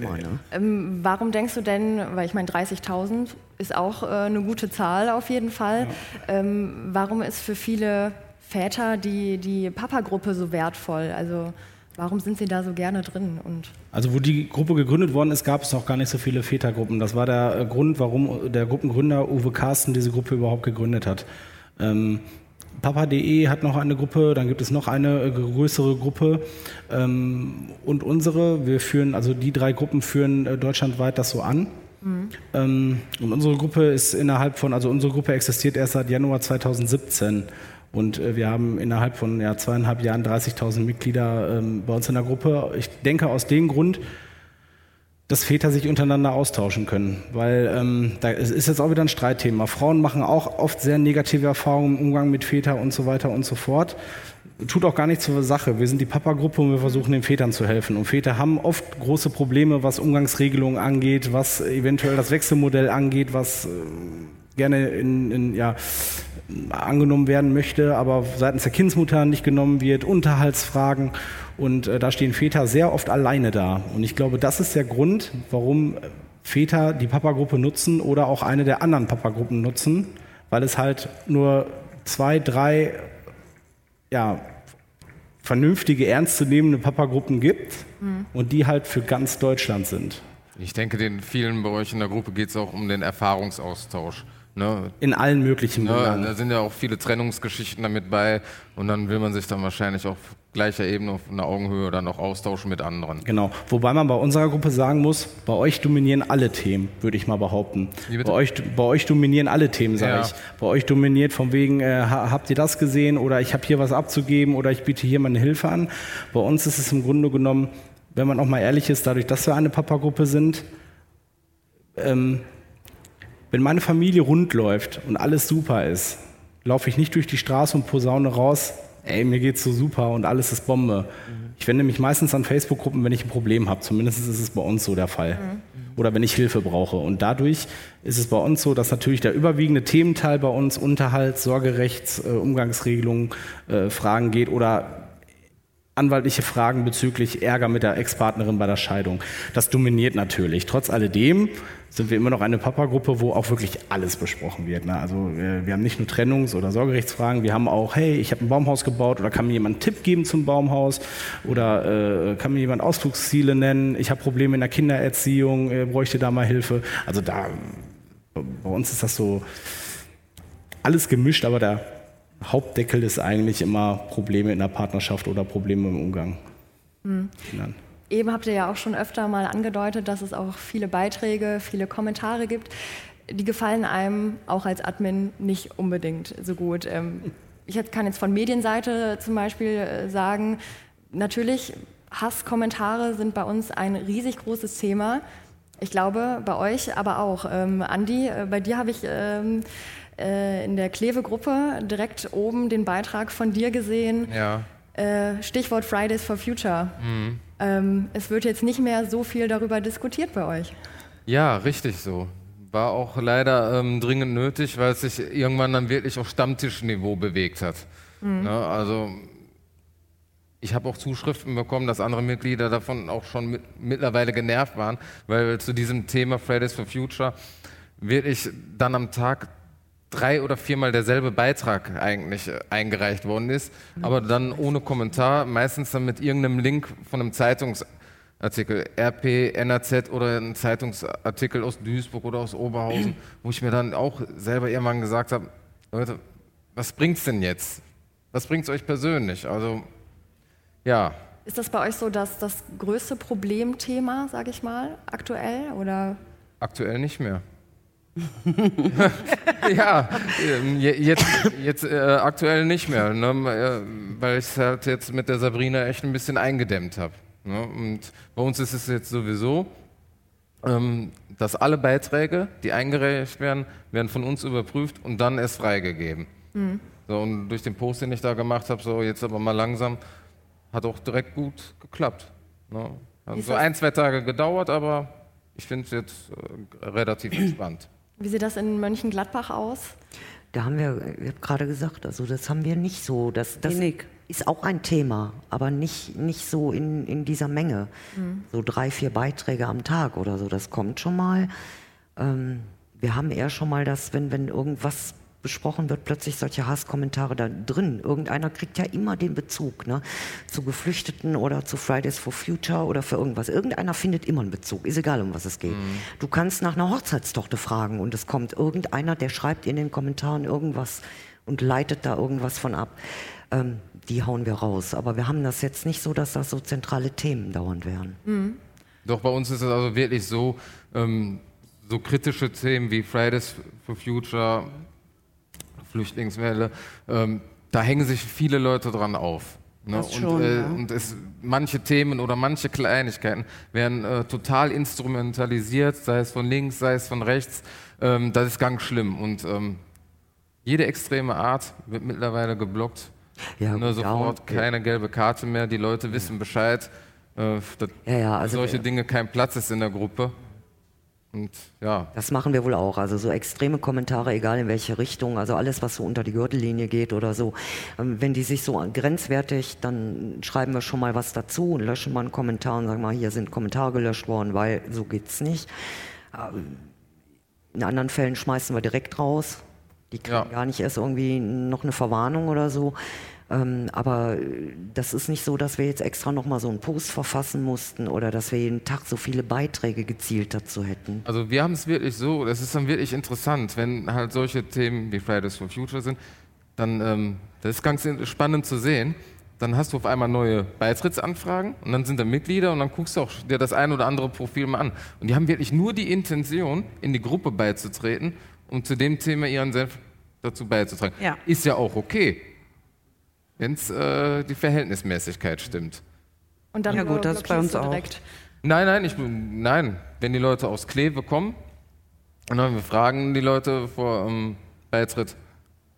Ähm, warum denkst du denn, weil ich meine dreißigtausend ist auch äh, eine gute Zahl auf jeden Fall, ja. ähm, warum ist für viele Väter die, die Papa-Gruppe so wertvoll? Also warum sind sie da so gerne drin? Und also wo die Gruppe gegründet worden ist, gab es noch gar nicht so viele Vätergruppen. Das war der Grund, warum der Gruppengründer Uwe Carsten diese Gruppe überhaupt gegründet hat. Ähm, Papa.de hat noch eine Gruppe, dann gibt es noch eine größere Gruppe ähm, und unsere, wir führen, also die drei Gruppen führen äh, deutschlandweit das so an. Mhm. Ähm, und unsere Gruppe ist innerhalb von, also unsere Gruppe existiert erst seit Januar zweitausendsiebzehn und äh, wir haben innerhalb von ja, zweieinhalb Jahren dreißigtausend Mitglieder ähm, bei uns in der Gruppe. Ich denke aus dem Grund, dass Väter sich untereinander austauschen können, weil ähm, da ist jetzt auch wieder ein Streitthema. Frauen machen auch oft sehr negative Erfahrungen im Umgang mit Vätern und so weiter und so fort. Tut auch gar nichts zur Sache. Wir sind die Papa-Gruppe und wir versuchen den Vätern zu helfen. Und Väter haben oft große Probleme, was Umgangsregelungen angeht, was eventuell das Wechselmodell angeht, was äh, gerne in, in, ja, angenommen werden möchte, aber seitens der Kindsmutter nicht genommen wird, Unterhaltsfragen. Und äh, da stehen Väter sehr oft alleine da. Und ich glaube, das ist der Grund, warum Väter die Papa-Gruppe nutzen oder auch eine der anderen Papa-Gruppen nutzen, weil es halt nur zwei, drei ja, vernünftige, ernstzunehmende Papa-Gruppen gibt mhm. und die halt für ganz Deutschland sind. Ich denke, den vielen bei euch in der Gruppe geht es auch um den Erfahrungsaustausch. Ne? In allen möglichen Belangen. Ne, da sind ja auch viele Trennungsgeschichten damit bei und dann will man sich dann wahrscheinlich auf gleicher Ebene, auf einer Augenhöhe dann auch austauschen mit anderen. Genau, wobei man bei unserer Gruppe sagen muss, bei euch dominieren alle Themen, würde ich mal behaupten. Bei euch, bei euch dominieren alle Themen, sage ja. ich. Bei euch dominiert von wegen, äh, habt ihr das gesehen oder ich habe hier was abzugeben oder ich biete hier meine Hilfe an. Bei uns ist es im Grunde genommen, wenn man auch mal ehrlich ist, dadurch, dass wir eine Papa-Gruppe sind, ähm, wenn meine Familie rund läuft und alles super ist, laufe ich nicht durch die Straße und posaune raus, ey, mir geht's so super und alles ist Bombe. Mhm. Ich wende mich meistens an Facebook-Gruppen, wenn ich ein Problem habe. Zumindest ist es bei uns so der Fall. Mhm. Oder wenn ich Hilfe brauche. Und dadurch ist es bei uns so, dass natürlich der überwiegende Thementeil bei uns Unterhalt, Sorgerechts, Umgangsregelungen, äh, Fragen geht oder anwaltliche Fragen bezüglich Ärger mit der Ex-Partnerin bei der Scheidung. Das dominiert natürlich. Trotz alledem sind wir immer noch eine Papa-Gruppe, wo auch wirklich alles besprochen wird. Ne? Also wir, wir haben nicht nur Trennungs- oder Sorgerechtsfragen, wir haben auch, hey, ich habe ein Baumhaus gebaut oder kann mir jemand einen Tipp geben zum Baumhaus oder äh, kann mir jemand Ausflugsziele nennen, ich habe Probleme in der Kindererziehung, äh, bräuchte da mal Hilfe. Also da, bei uns ist das so alles gemischt, aber der Hauptdeckel ist eigentlich immer Probleme in der Partnerschaft oder Probleme im Umgang. Mhm. Eben habt ihr ja auch schon öfter mal angedeutet, dass es auch viele Beiträge, viele Kommentare gibt. Die gefallen einem auch als Admin nicht unbedingt so gut. Ich kann jetzt von Medienseite zum Beispiel sagen, natürlich Hasskommentare sind bei uns ein riesig großes Thema. Ich glaube, bei euch aber auch. Ähm, Andi, bei dir habe ich... Ähm, in der Kleve-Gruppe direkt oben den Beitrag von dir gesehen. Ja. Stichwort Fridays for Future. Mhm. Es wird jetzt nicht mehr so viel darüber diskutiert bei euch. Ja, richtig so. War auch leider ähm, dringend nötig, weil es sich irgendwann dann wirklich auf Stammtischniveau bewegt hat. Mhm. Ne, also ich habe auch Zuschriften bekommen, dass andere Mitglieder davon auch schon mit, mittlerweile genervt waren, weil zu diesem Thema Fridays for Future wirklich dann am Tag drei oder viermal derselbe Beitrag eigentlich eingereicht worden ist, aber dann ohne Kommentar, meistens dann mit irgendeinem Link von einem Zeitungsartikel, R P, N R Z oder einem Zeitungsartikel aus Duisburg oder aus Oberhausen, wo ich mir dann auch selber irgendwann gesagt habe, Leute, was bringt's denn jetzt? Was bringt's euch persönlich? Also, ja. Ist das bei euch so, dass das größte Problemthema, sage ich mal, aktuell oder? Aktuell nicht mehr. ja, jetzt, jetzt äh, aktuell nicht mehr, ne, weil ich es halt jetzt mit der Sabrina echt ein bisschen eingedämmt habe. Ne? Und bei uns ist es jetzt sowieso, ähm, dass alle Beiträge, die eingereicht werden, werden von uns überprüft und dann erst freigegeben. Mhm. So, und durch den Post, den ich da gemacht habe, so jetzt aber mal langsam, hat auch direkt gut geklappt. Ne? Hat so ein, zwei Tage gedauert, aber ich finde es jetzt äh, relativ entspannt. Wie sieht das in Mönchengladbach aus? Da haben wir, ich habe gerade gesagt, also das haben wir nicht so. Das, das ist auch ein Thema, aber nicht, nicht so in, in dieser Menge. Mhm. So drei, vier Beiträge am Tag oder so, das kommt schon mal. Ähm, wir haben eher schon mal das, wenn, wenn irgendwas besprochen wird, plötzlich solche Hasskommentare da drin. Irgendeiner kriegt ja immer den Bezug, ne? Zu Geflüchteten oder zu Fridays for Future oder für irgendwas. Irgendeiner findet immer einen Bezug, ist egal, um was es geht. Mhm. Du kannst nach einer Hochzeitstochter fragen und es kommt irgendeiner, der schreibt in den Kommentaren irgendwas und leitet da irgendwas von ab. Ähm, die hauen wir raus. Aber wir haben das jetzt nicht so, dass das so zentrale Themen dauernd wären. Mhm. Doch bei uns ist es also wirklich so, ähm, so kritische Themen wie Fridays for Future, Flüchtlingswelle, ähm, da hängen sich viele Leute dran auf. Ne? Das schon, und äh, ja. und es, manche Themen oder manche Kleinigkeiten werden äh, total instrumentalisiert, sei es von links, sei es von rechts. Ähm, das ist ganz schlimm. Und ähm, jede extreme Art wird mittlerweile geblockt. Ja, Nur sofort ja, keine ja. gelbe Karte mehr. Die Leute wissen Bescheid, äh, dass ja, ja, also, solche ja. Dinge kein Platz ist in der Gruppe. Und, ja. Das machen wir wohl auch, also so extreme Kommentare, egal in welche Richtung, also alles, was so unter die Gürtellinie geht oder so. Wenn die sich so grenzwertig, dann schreiben wir schon mal was dazu und löschen mal einen Kommentar und sagen mal, hier sind Kommentare gelöscht worden, weil so geht's nicht. In anderen Fällen schmeißen wir direkt raus, die kriegen ja. gar nicht erst irgendwie noch eine Verwarnung oder so. Ähm, aber das ist nicht so, dass wir jetzt extra nochmal so einen Post verfassen mussten oder dass wir jeden Tag so viele Beiträge gezielt dazu hätten. Also wir haben es wirklich so, das ist dann wirklich interessant, wenn halt solche Themen wie Fridays for Future sind, dann, ähm, das ist ganz spannend zu sehen, dann hast du auf einmal neue Beitrittsanfragen und dann sind da Mitglieder und dann guckst du auch dir das ein oder andere Profil mal an. Und die haben wirklich nur die Intention, in die Gruppe beizutreten und zu dem Thema ihren Senf dazu beizutragen. Ja. Ist ja auch okay. Wenn es äh, die Verhältnismäßigkeit stimmt. Und dann ja gut, das ist bei uns auch. Direkt. Nein, nein, ich, nein. Wenn die Leute aus Kleve kommen, und dann wir fragen die Leute vor ähm, Beitritt,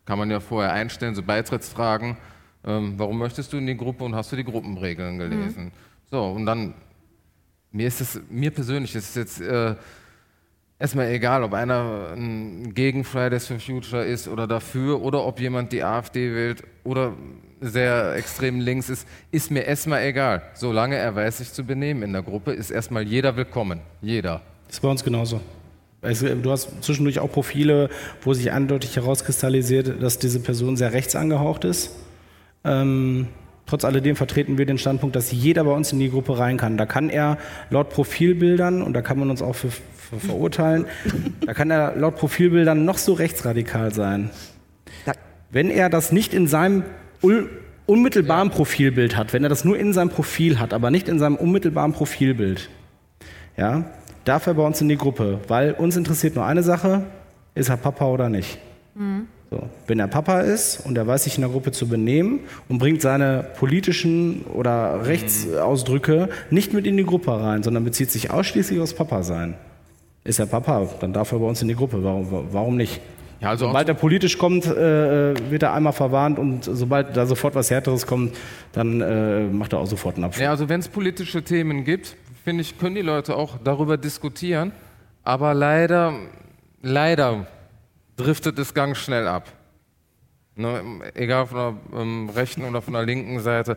kann man ja vorher einstellen, so Beitrittsfragen, ähm, warum möchtest du in die Gruppe und hast du die Gruppenregeln gelesen? Mhm. So, und dann, mir ist es, mir persönlich ist es jetzt äh, erstmal egal, ob einer äh, gegen Fridays for Future ist oder dafür oder ob jemand die AfD wählt oder sehr extrem links ist, ist mir erstmal egal. Solange er weiß, sich zu benehmen in der Gruppe, ist erstmal jeder willkommen. Jeder. Das ist bei uns genauso. Du hast zwischendurch auch Profile, wo sich eindeutig herauskristallisiert, dass diese Person sehr rechts angehaucht ist. Ähm, trotz alledem vertreten wir den Standpunkt, dass jeder bei uns in die Gruppe rein kann. Da kann er laut Profilbildern, und da kann man uns auch für, für verurteilen, da kann er laut Profilbildern noch so rechtsradikal sein. Wenn er das nicht in seinem unmittelbaren ja. Profilbild hat, wenn er das nur in seinem Profil hat, aber nicht in seinem unmittelbaren Profilbild, ja, darf er bei uns in die Gruppe, weil uns interessiert nur eine Sache, ist er Papa oder nicht. Mhm. So. Wenn er Papa ist und er weiß, sich in der Gruppe zu benehmen und bringt seine politischen oder Rechtsausdrücke nicht mit in die Gruppe rein, sondern bezieht sich ausschließlich aufs Papa-Sein. Ist er Papa, dann darf er bei uns in die Gruppe, warum, warum nicht? Ja, also sobald er politisch kommt, äh, wird er einmal verwarnt und sobald da sofort was Härteres kommt, dann äh, macht er auch sofort einen Abschluss. Ja, also wenn es politische Themen gibt, finde ich, können die Leute auch darüber diskutieren, aber leider, leider driftet es ganz schnell ab. Ne, egal von der ähm, rechten oder von der linken Seite.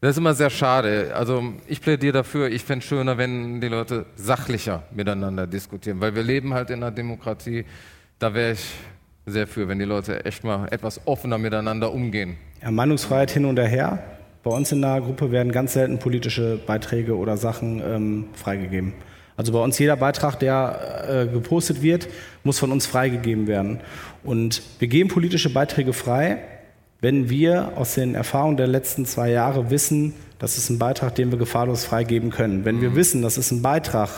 Das ist immer sehr schade. Also ich plädiere dafür, ich fände es schöner, wenn die Leute sachlicher miteinander diskutieren, weil wir leben halt in einer Demokratie, da wäre ich sehr für, wenn die Leute echt mal etwas offener miteinander umgehen. Ja, Meinungsfreiheit hin und her. Bei uns in der Gruppe werden ganz selten politische Beiträge oder Sachen ähm, freigegeben. Also bei uns jeder Beitrag, der äh, gepostet wird, muss von uns freigegeben werden. Und wir geben politische Beiträge frei, wenn wir aus den Erfahrungen der letzten zwei Jahre wissen, das ist ein Beitrag, den wir gefahrlos freigeben können. Wenn mhm. wir wissen, das ist ein Beitrag,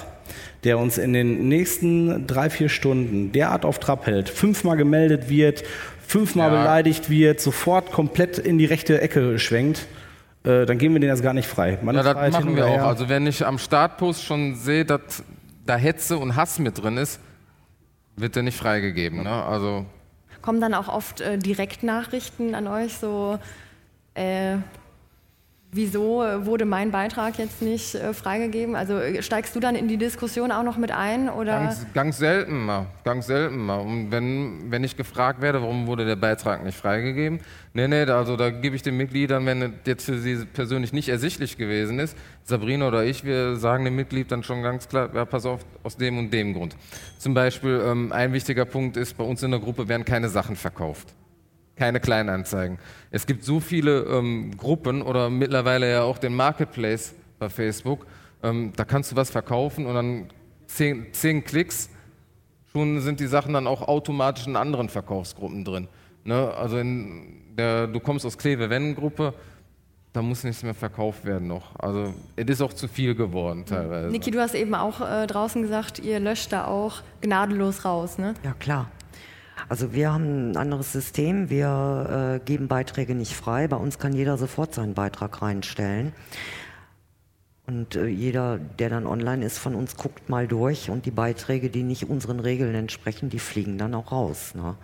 der uns in den nächsten drei, vier Stunden derart auf Trab hält, fünfmal gemeldet wird, fünfmal ja. beleidigt wird, sofort komplett in die rechte Ecke schwenkt, äh, dann geben wir den das gar nicht frei. Ja, das machen wir auch. Also wenn ich am Startpost schon sehe, dass da Hetze und Hass mit drin ist, wird der nicht freigegeben. Ne? Also kommen dann auch oft äh, Direktnachrichten an euch, so äh, wieso wurde mein Beitrag jetzt nicht äh, freigegeben? Also steigst du dann in die Diskussion auch noch mit ein? Oder? Ganz, ganz selten mal, ganz selten mal. Und wenn, wenn ich gefragt werde, warum wurde der Beitrag nicht freigegeben, nee, nee, also da gebe ich den Mitgliedern, wenn es jetzt für sie persönlich nicht ersichtlich gewesen ist, Sabrina oder ich, wir sagen dem Mitglied dann schon ganz klar, ja, pass auf, aus dem und dem Grund. Zum Beispiel, ähm, ein wichtiger Punkt ist, bei uns in der Gruppe werden keine Sachen verkauft. Keine Kleinanzeigen. Es gibt so viele ähm, Gruppen oder mittlerweile ja auch den Marketplace bei Facebook. Ähm, da kannst du was verkaufen und dann zehn, zehn Klicks, schon sind die Sachen dann auch automatisch in anderen Verkaufsgruppen drin. Ne? Also in der Du kommst aus Kleve, wenn Gruppe, da muss nichts mehr verkauft werden noch. Also es ist auch zu viel geworden teilweise. Niki, du hast eben auch äh, draußen gesagt, ihr löscht da auch gnadenlos raus, ne? Ja, klar. Also wir haben ein anderes System, wir äh, geben Beiträge nicht frei, bei uns kann jeder sofort seinen Beitrag reinstellen und äh, jeder, der dann online ist von uns, guckt mal durch und die Beiträge, die nicht unseren Regeln entsprechen, die fliegen dann auch raus, ne?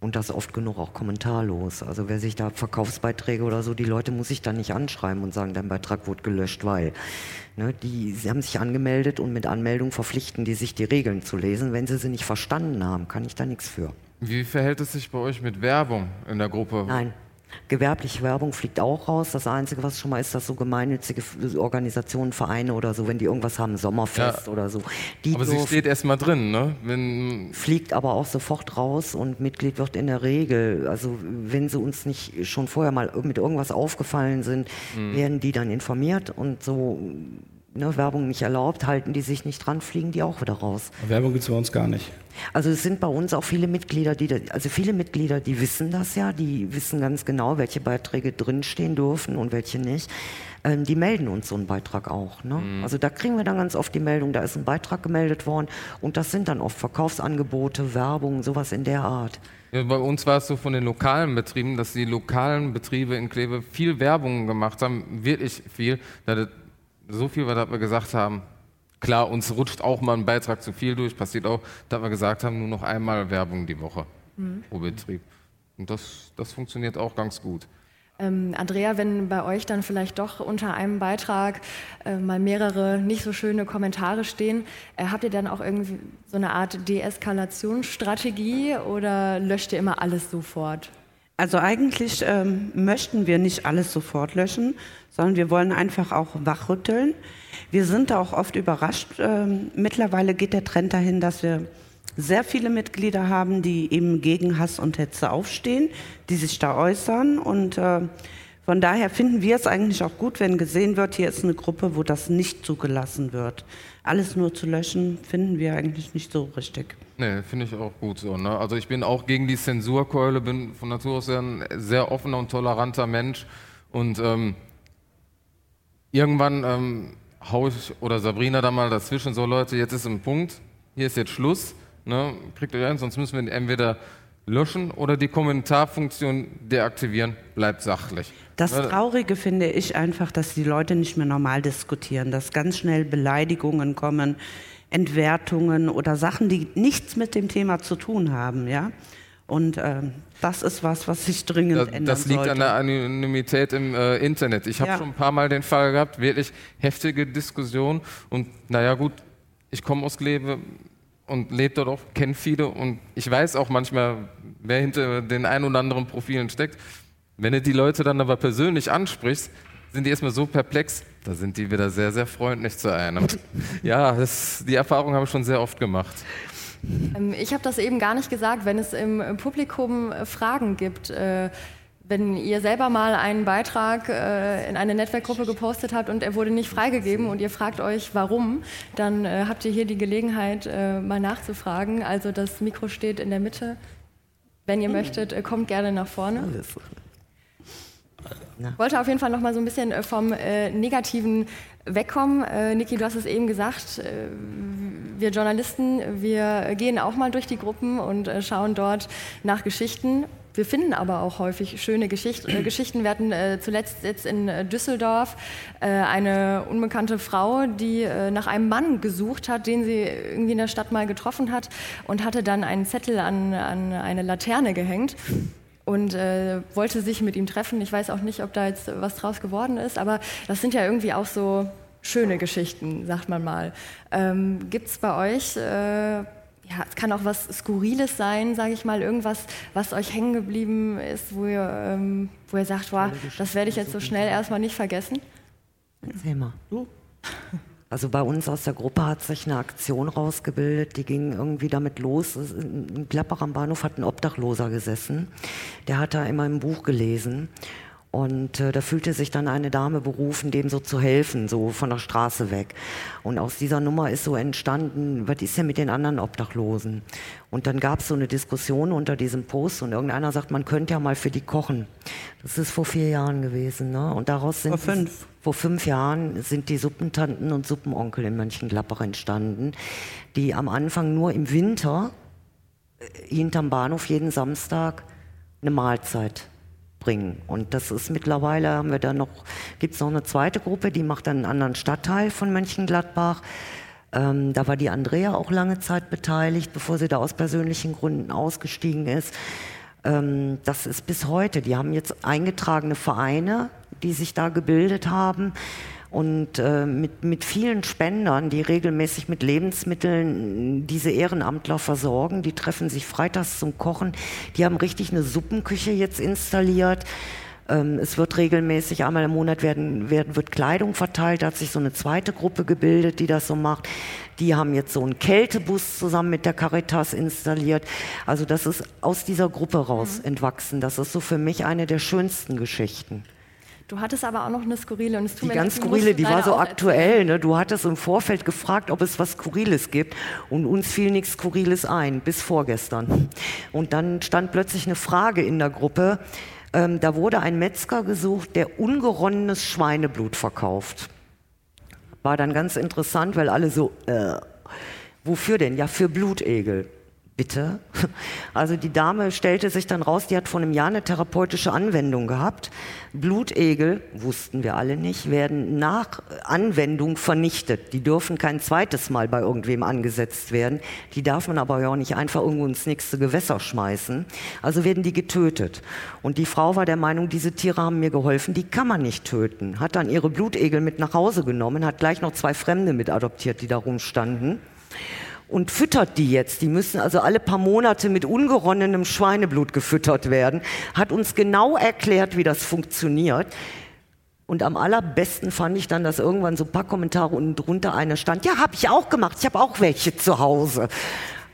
Und das oft genug auch kommentarlos, also wer sich da Verkaufsbeiträge oder so, die Leute muss ich dann nicht anschreiben und sagen, dein Beitrag wurde gelöscht, weil, ne, die sie haben sich angemeldet und mit Anmeldung verpflichten die sich, die Regeln zu lesen, wenn sie sie nicht verstanden haben, kann ich da nichts für. Wie verhält es sich bei euch mit Werbung in der Gruppe? Nein, gewerbliche Werbung fliegt auch raus. Das Einzige, was schon mal ist, dass so gemeinnützige Organisationen, Vereine oder so, wenn die irgendwas haben, Sommerfest ja, oder so. Die aber sie steht erstmal drin, ne? Wenn fliegt aber auch sofort raus und Mitglied wird in der Regel, also wenn sie uns nicht schon vorher mal mit irgendwas aufgefallen sind, mhm. werden die dann informiert und so. Ne, Werbung nicht erlaubt, halten die sich nicht dran, fliegen die auch wieder raus. Werbung gibt es bei uns gar nicht. Also es sind bei uns auch viele Mitglieder, die also viele Mitglieder, die wissen das ja, die wissen ganz genau, welche Beiträge drinstehen dürfen und welche nicht. Ähm, die melden uns so einen Beitrag auch. Ne? Mhm. Also da kriegen wir dann ganz oft die Meldung, da ist ein Beitrag gemeldet worden und das sind dann oft Verkaufsangebote, Werbung, sowas in der Art. Ja, bei uns war es so von den lokalen Betrieben, dass die lokalen Betriebe in Kleve viel Werbung gemacht haben, wirklich viel. So viel, was wir gesagt haben, klar, uns rutscht auch mal ein Beitrag zu viel durch, passiert auch, dass wir gesagt haben, nur noch einmal Werbung die Woche mhm. pro Betrieb. Und das, das funktioniert auch ganz gut. Ähm, Andrea, wenn bei euch dann vielleicht doch unter einem Beitrag äh, mal mehrere nicht so schöne Kommentare stehen, äh, habt ihr dann auch irgendwie so eine Art Deeskalationsstrategie oder löscht ihr immer alles sofort? Also eigentlich ähm, möchten wir nicht alles sofort löschen, sondern wir wollen einfach auch wachrütteln. Wir sind da auch oft überrascht. Ähm, mittlerweile geht der Trend dahin, dass wir sehr viele Mitglieder haben, die eben gegen Hass und Hetze aufstehen, die sich da äußern. Und äh, von daher finden wir es eigentlich auch gut, wenn gesehen wird, hier ist eine Gruppe, wo das nicht zugelassen wird. Alles nur zu löschen, finden wir eigentlich nicht so richtig. Nee, finde ich auch gut so. Ne? Also ich bin auch gegen die Zensurkeule, bin von Natur aus ein sehr offener und toleranter Mensch. Und ähm, irgendwann ähm, haue ich oder Sabrina da mal dazwischen, so Leute, jetzt ist ein Punkt, hier ist jetzt Schluss, ne? Kriegt euch ein, sonst müssen wir entweder löschen oder die Kommentarfunktion deaktivieren, bleibt sachlich. Das Traurige finde ich einfach, dass die Leute nicht mehr normal diskutieren, dass ganz schnell Beleidigungen kommen, Entwertungen oder Sachen, die nichts mit dem Thema zu tun haben, ja. Und äh, das ist was, was sich dringend ändern sollte. Das liegt an der Anonymität im äh, Internet. Ich habe ja. schon ein paar Mal den Fall gehabt, wirklich heftige Diskussionen. Und naja gut, ich komme aus Kleve und lebe dort auch, kenne viele und ich weiß auch manchmal, wer hinter den ein oder anderen Profilen steckt. Wenn du die Leute dann aber persönlich ansprichst, sind die erstmal so perplex, da sind die wieder sehr, sehr freundlich zu einem. Ja, das, die Erfahrung habe ich schon sehr oft gemacht. Ich habe das eben gar nicht gesagt, wenn es im Publikum Fragen gibt. Wenn ihr selber mal einen Beitrag in eine Netzwerkgruppe gepostet habt und er wurde nicht freigegeben und ihr fragt euch, warum, dann habt ihr hier die Gelegenheit, mal nachzufragen. Also das Mikro steht in der Mitte. Wenn ihr möchtet, kommt gerne nach vorne. Ich wollte auf jeden Fall noch mal so ein bisschen vom äh, Negativen wegkommen. Äh, Niki, du hast es eben gesagt, äh, wir Journalisten, wir gehen auch mal durch die Gruppen und äh, schauen dort nach Geschichten. Wir finden aber auch häufig schöne Geschicht- äh, Geschichten. Wir hatten äh, zuletzt jetzt in äh, Düsseldorf äh, eine unbekannte Frau, die äh, nach einem Mann gesucht hat, den sie irgendwie in der Stadt mal getroffen hat und hatte dann einen Zettel an, an eine Laterne gehängt. und äh, wollte sich mit ihm treffen. Ich weiß auch nicht, ob da jetzt was draus geworden ist, aber das sind ja irgendwie auch so schöne Geschichten, sagt man mal. Ähm, gibt es bei euch, äh, ja, es kann auch was Skurriles sein, sage ich mal, irgendwas, was euch hängen geblieben ist, wo ihr, ähm, wo ihr sagt, wow, das werde ich jetzt so schnell erstmal nicht vergessen? Erzähl mal. Du? Also bei uns aus der Gruppe hat sich eine Aktion rausgebildet, die ging irgendwie damit los. In Gladbach am Bahnhof hat ein Obdachloser gesessen, der hat da immer ein Buch gelesen und äh, da fühlte sich dann eine Dame berufen, dem so zu helfen, so von der Straße weg. Und aus dieser Nummer ist so entstanden, was ist denn mit den anderen Obdachlosen? Und dann gab es so eine Diskussion unter diesem Post und irgendeiner sagt, man könnte ja mal für die kochen. Das ist vor vier Jahren gewesen, ne? Und daraus sind vor fünf. Vor fünf Jahren sind die Suppentanten und Suppenonkel in Mönchengladbach entstanden, die am Anfang nur im Winter hinterm Bahnhof jeden Samstag eine Mahlzeit bringen. Und das ist mittlerweile, haben wir da noch, gibt es noch eine zweite Gruppe, die macht dann einen anderen Stadtteil von Mönchengladbach. Ähm, da war die Andrea auch lange Zeit beteiligt, bevor sie da aus persönlichen Gründen ausgestiegen ist. Ähm, das ist bis heute. Die haben jetzt eingetragene Vereine, die sich da gebildet haben und äh, mit, mit vielen Spendern, die regelmäßig mit Lebensmitteln diese Ehrenamtler versorgen. Die treffen sich freitags zum Kochen. Die haben richtig eine Suppenküche jetzt installiert. Ähm, es wird regelmäßig, einmal im Monat werden, werden, wird Kleidung verteilt. Da hat sich so eine zweite Gruppe gebildet, die das so macht. Die haben jetzt so einen Kältebus zusammen mit der Caritas installiert. Also das ist aus dieser Gruppe raus entwachsen. Das ist so für mich eine der schönsten Geschichten. Du hattest aber auch noch eine skurrile. Und es tut die mir ganz skurrile, die war so aktuell. Ne? Du hattest im Vorfeld gefragt, ob es was Skurriles gibt. Und uns fiel nichts Skurriles ein, bis vorgestern. Und dann stand plötzlich eine Frage in der Gruppe. Ähm, da wurde ein Metzger gesucht, der ungeronnenes Schweineblut verkauft. War dann ganz interessant, weil alle so, äh, wofür denn? Ja, für Blutegel. Bitte? Also die Dame stellte sich dann raus, die hat vor einem Jahr eine therapeutische Anwendung gehabt. Blutegel, wussten wir alle nicht, werden nach Anwendung vernichtet. Die dürfen kein zweites Mal bei irgendwem angesetzt werden. Die darf man aber ja auch nicht einfach irgendwo ins nächste Gewässer schmeißen. Also werden die getötet. Und die Frau war der Meinung, diese Tiere haben mir geholfen, die kann man nicht töten. Hat dann ihre Blutegel mit nach Hause genommen, hat gleich noch zwei Fremde mit adoptiert, die da rumstanden. Und füttert die jetzt. Die müssen also alle paar Monate mit ungeronnenem Schweineblut gefüttert werden. Hat uns genau erklärt, wie das funktioniert. Und am allerbesten fand ich dann, dass irgendwann so ein paar Kommentare unten drunter einer stand. Ja, habe ich auch gemacht. Ich habe auch welche zu Hause.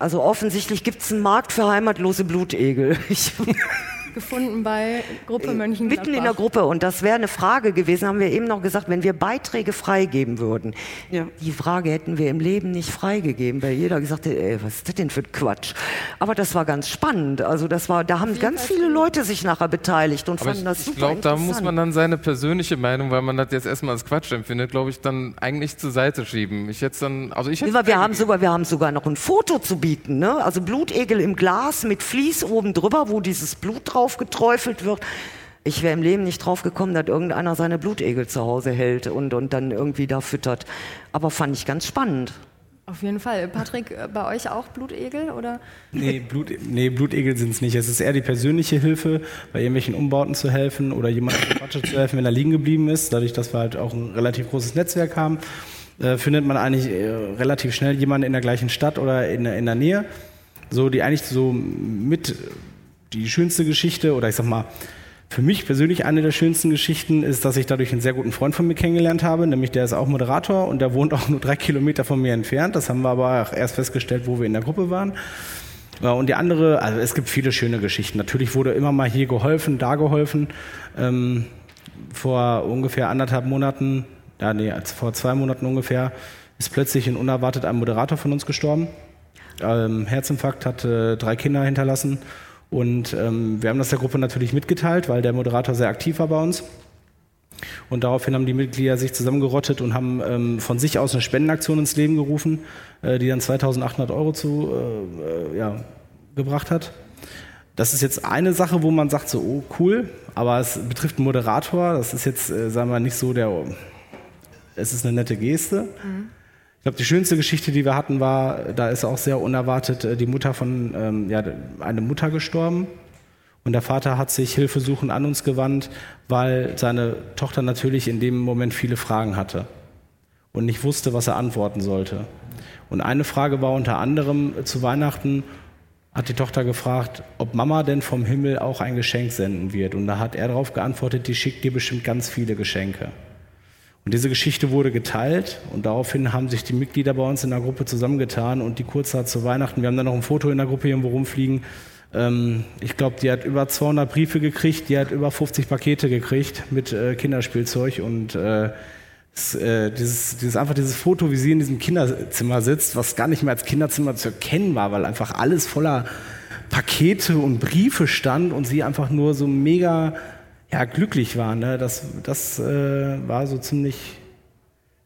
Also offensichtlich gibt es einen Markt für heimatlose Blutegel. Gefunden bei Gruppe Mönchengladbach. Mitten in der Gruppe. Und das wäre eine Frage gewesen, haben wir eben noch gesagt, wenn wir Beiträge freigeben würden. Ja. Die Frage hätten wir im Leben nicht freigegeben, weil jeder gesagt hätte, ey, was ist das denn für ein Quatsch? Aber das war ganz spannend. Also das war, da haben ganz viele Leute sich nachher beteiligt und aber fanden ich, das super ich glaub, interessant. Ich glaube, da muss man dann seine persönliche Meinung, weil man das jetzt erstmal als Quatsch empfindet, glaube ich, dann eigentlich zur Seite schieben. Ich hätte dann, also ich hätte wir haben sogar, wir haben sogar noch ein Foto zu bieten, ne? Also Blutegel im Glas mit Vlies oben drüber, wo dieses Blut drauf geträufelt wird. Ich wäre im Leben nicht drauf gekommen, dass irgendeiner seine Blutegel zu Hause hält und, und dann irgendwie da füttert. Aber fand ich ganz spannend. Auf jeden Fall. Patrick, bei euch auch Blutegel? Oder? Nee, Blut, nee, Blutegel sind es nicht. Es ist eher die persönliche Hilfe, bei irgendwelchen Umbauten zu helfen oder jemandem Quatsche zu helfen, wenn er liegen geblieben ist. Dadurch, dass wir halt auch ein relativ großes Netzwerk haben, äh, findet man eigentlich äh, relativ schnell jemanden in der gleichen Stadt oder in, in der Nähe, so, die eigentlich so mit... Die schönste Geschichte, oder ich sag mal, für mich persönlich eine der schönsten Geschichten ist, dass ich dadurch einen sehr guten Freund von mir kennengelernt habe, nämlich der ist auch Moderator und der wohnt auch nur drei Kilometer von mir entfernt. Das haben wir aber erst festgestellt, wo wir in der Gruppe waren. Und die andere, also es gibt viele schöne Geschichten. Natürlich wurde immer mal hier geholfen, da geholfen. Ähm, vor ungefähr anderthalb Monaten, ja nee, vor zwei Monaten ungefähr, ist plötzlich und unerwartet ein Moderator von uns gestorben. Ähm, Herzinfarkt, hat äh, drei Kinder hinterlassen. Und ähm, wir haben das der Gruppe natürlich mitgeteilt, weil der Moderator sehr aktiv war bei uns. Und daraufhin haben die Mitglieder sich zusammengerottet und haben ähm, von sich aus eine Spendenaktion ins Leben gerufen, äh, die dann zweitausendachthundert Euro zu, äh, ja, gebracht hat. Das ist jetzt eine Sache, wo man sagt, so, oh cool, aber es betrifft einen Moderator. Das ist jetzt, äh, sagen wir mal, nicht so der, es ist eine nette Geste. Mhm. Ich glaube, die schönste Geschichte, die wir hatten, war, da ist auch sehr unerwartet die Mutter von, ähm, ja, eine Mutter gestorben. Und der Vater hat sich hilfesuchend an uns gewandt, weil seine Tochter natürlich in dem Moment viele Fragen hatte und nicht wusste, was er antworten sollte. Und eine Frage war unter anderem, zu Weihnachten hat die Tochter gefragt, ob Mama denn vom Himmel auch ein Geschenk senden wird. Und da hat er darauf geantwortet, die schickt dir bestimmt ganz viele Geschenke. Und diese Geschichte wurde geteilt und daraufhin haben sich die Mitglieder bei uns in der Gruppe zusammengetan und die kurz hat zu Weihnachten, wir haben da noch ein Foto in der Gruppe irgendwo rumfliegen, ich glaube, die hat über zweihundert Briefe gekriegt, die hat über fünfzig Pakete gekriegt mit äh, Kinderspielzeug und äh, das, äh, dieses, dieses, einfach dieses Foto, wie sie in diesem Kinderzimmer sitzt, was gar nicht mehr als Kinderzimmer zu erkennen war, weil einfach alles voller Pakete und Briefe stand und sie einfach nur so mega ja, glücklich war. Ne? Das, das äh, war so ziemlich,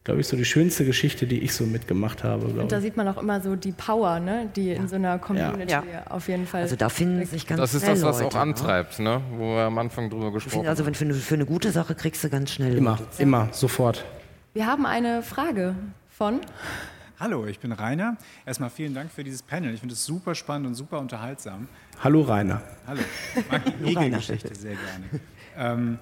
glaube ich, so die schönste Geschichte, die ich so mitgemacht habe. Und da sieht man auch immer so die Power, ne? die ja. in so einer Community ja. Ja. auf jeden Fall... Also da finden sich ganz das schnell Das ist das, was Leute, auch antreibt, ne? wo wir am Anfang drüber gesprochen haben. Also wenn für eine, für eine gute Sache kriegst du ganz schnell... Immer, Leute. immer, sofort. Wir haben eine Frage von... Hallo, ich bin Rainer. Erstmal vielen Dank für dieses Panel. Ich finde es super spannend und super unterhaltsam. Hallo Rainer. Hallo. Ich mag die Egelgeschichte sehr gerne. Ähm,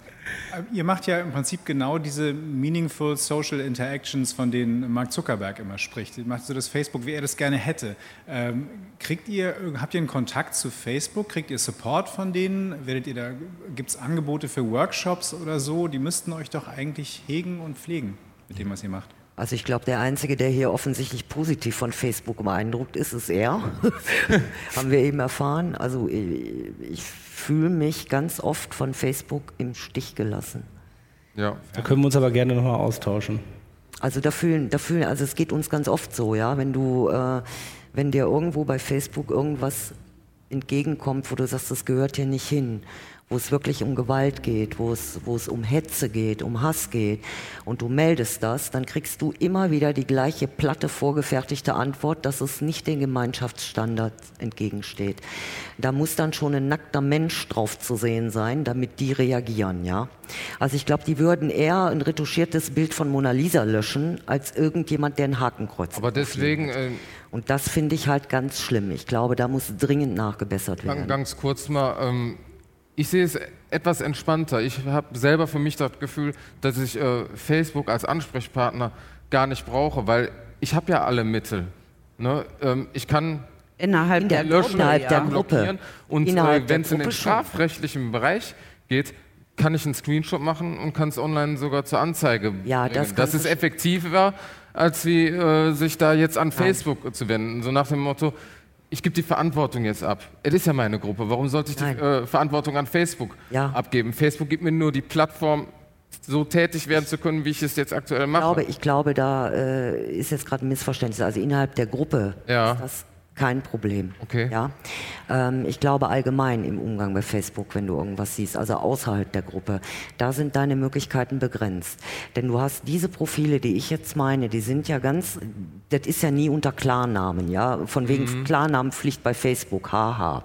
ihr macht ja im Prinzip genau diese meaningful social interactions, von denen Mark Zuckerberg immer spricht. Ihr macht so das Facebook, wie er das gerne hätte. Ähm, kriegt ihr, habt ihr einen Kontakt zu Facebook? Kriegt ihr Support von denen? Werdet ihr da, gibt es Angebote für Workshops oder so? Die müssten euch doch eigentlich hegen und pflegen mit dem, was ihr macht. Also ich glaube, der Einzige, der hier offensichtlich positiv von Facebook beeindruckt ist, ist er. Haben wir eben erfahren. Also ich, ich fühle mich ganz oft von Facebook im Stich gelassen. Ja. Da können wir uns aber gerne nochmal austauschen. Also da fühlen, da fühlen, also es geht uns ganz oft so, ja, wenn du, äh, wenn dir irgendwo bei Facebook irgendwas entgegenkommt, wo du sagst, das gehört hier nicht hin, wo es wirklich um Gewalt geht, wo es, wo es um Hetze geht, um Hass geht und du meldest das, dann kriegst du immer wieder die gleiche platte vorgefertigte Antwort, dass es nicht den Gemeinschaftsstandards entgegensteht. Da muss dann schon ein nackter Mensch drauf zu sehen sein, damit die reagieren, ja. Also ich glaube, die würden eher ein retuschiertes Bild von Mona Lisa löschen, als irgendjemand, der ein Hakenkreuz Aber deswegen... Äh und das finde ich halt ganz schlimm. Ich glaube, da muss dringend nachgebessert werden. Ganz kurz mal... Ähm Ich sehe es etwas entspannter. Ich habe selber für mich das Gefühl, dass ich äh, Facebook als Ansprechpartner gar nicht brauche, weil ich habe ja alle Mittel. Ne? Ähm, ich kann innerhalb in der löschen, innerhalb der blockieren. Gruppe. Und äh, wenn es in den strafrechtlichen schon. Bereich geht, kann ich einen Screenshot machen und kann es online sogar zur Anzeige ja, bringen. Das, das ist effektiver, als wie, äh, sich da jetzt an Facebook Nein. zu wenden. So nach dem Motto, ich gebe die Verantwortung jetzt ab. Es ist ja meine Gruppe. Warum sollte ich Nein. die äh, Verantwortung an Facebook ja. abgeben? Facebook gibt mir nur die Plattform, so tätig werden zu können, wie ich es jetzt aktuell mache. Ich glaube, ich glaube da äh, ist jetzt gerade ein Missverständnis. Also innerhalb der Gruppe ja. ist das kein Problem. Okay. Ja? Ähm, ich glaube allgemein im Umgang bei Facebook, wenn du irgendwas siehst, also außerhalb der Gruppe, da sind deine Möglichkeiten begrenzt. Denn du hast diese Profile, die ich jetzt meine, die sind ja ganz... Das ist ja nie unter Klarnamen, ja. Von wegen mhm. Klarnamenpflicht bei Facebook, haha.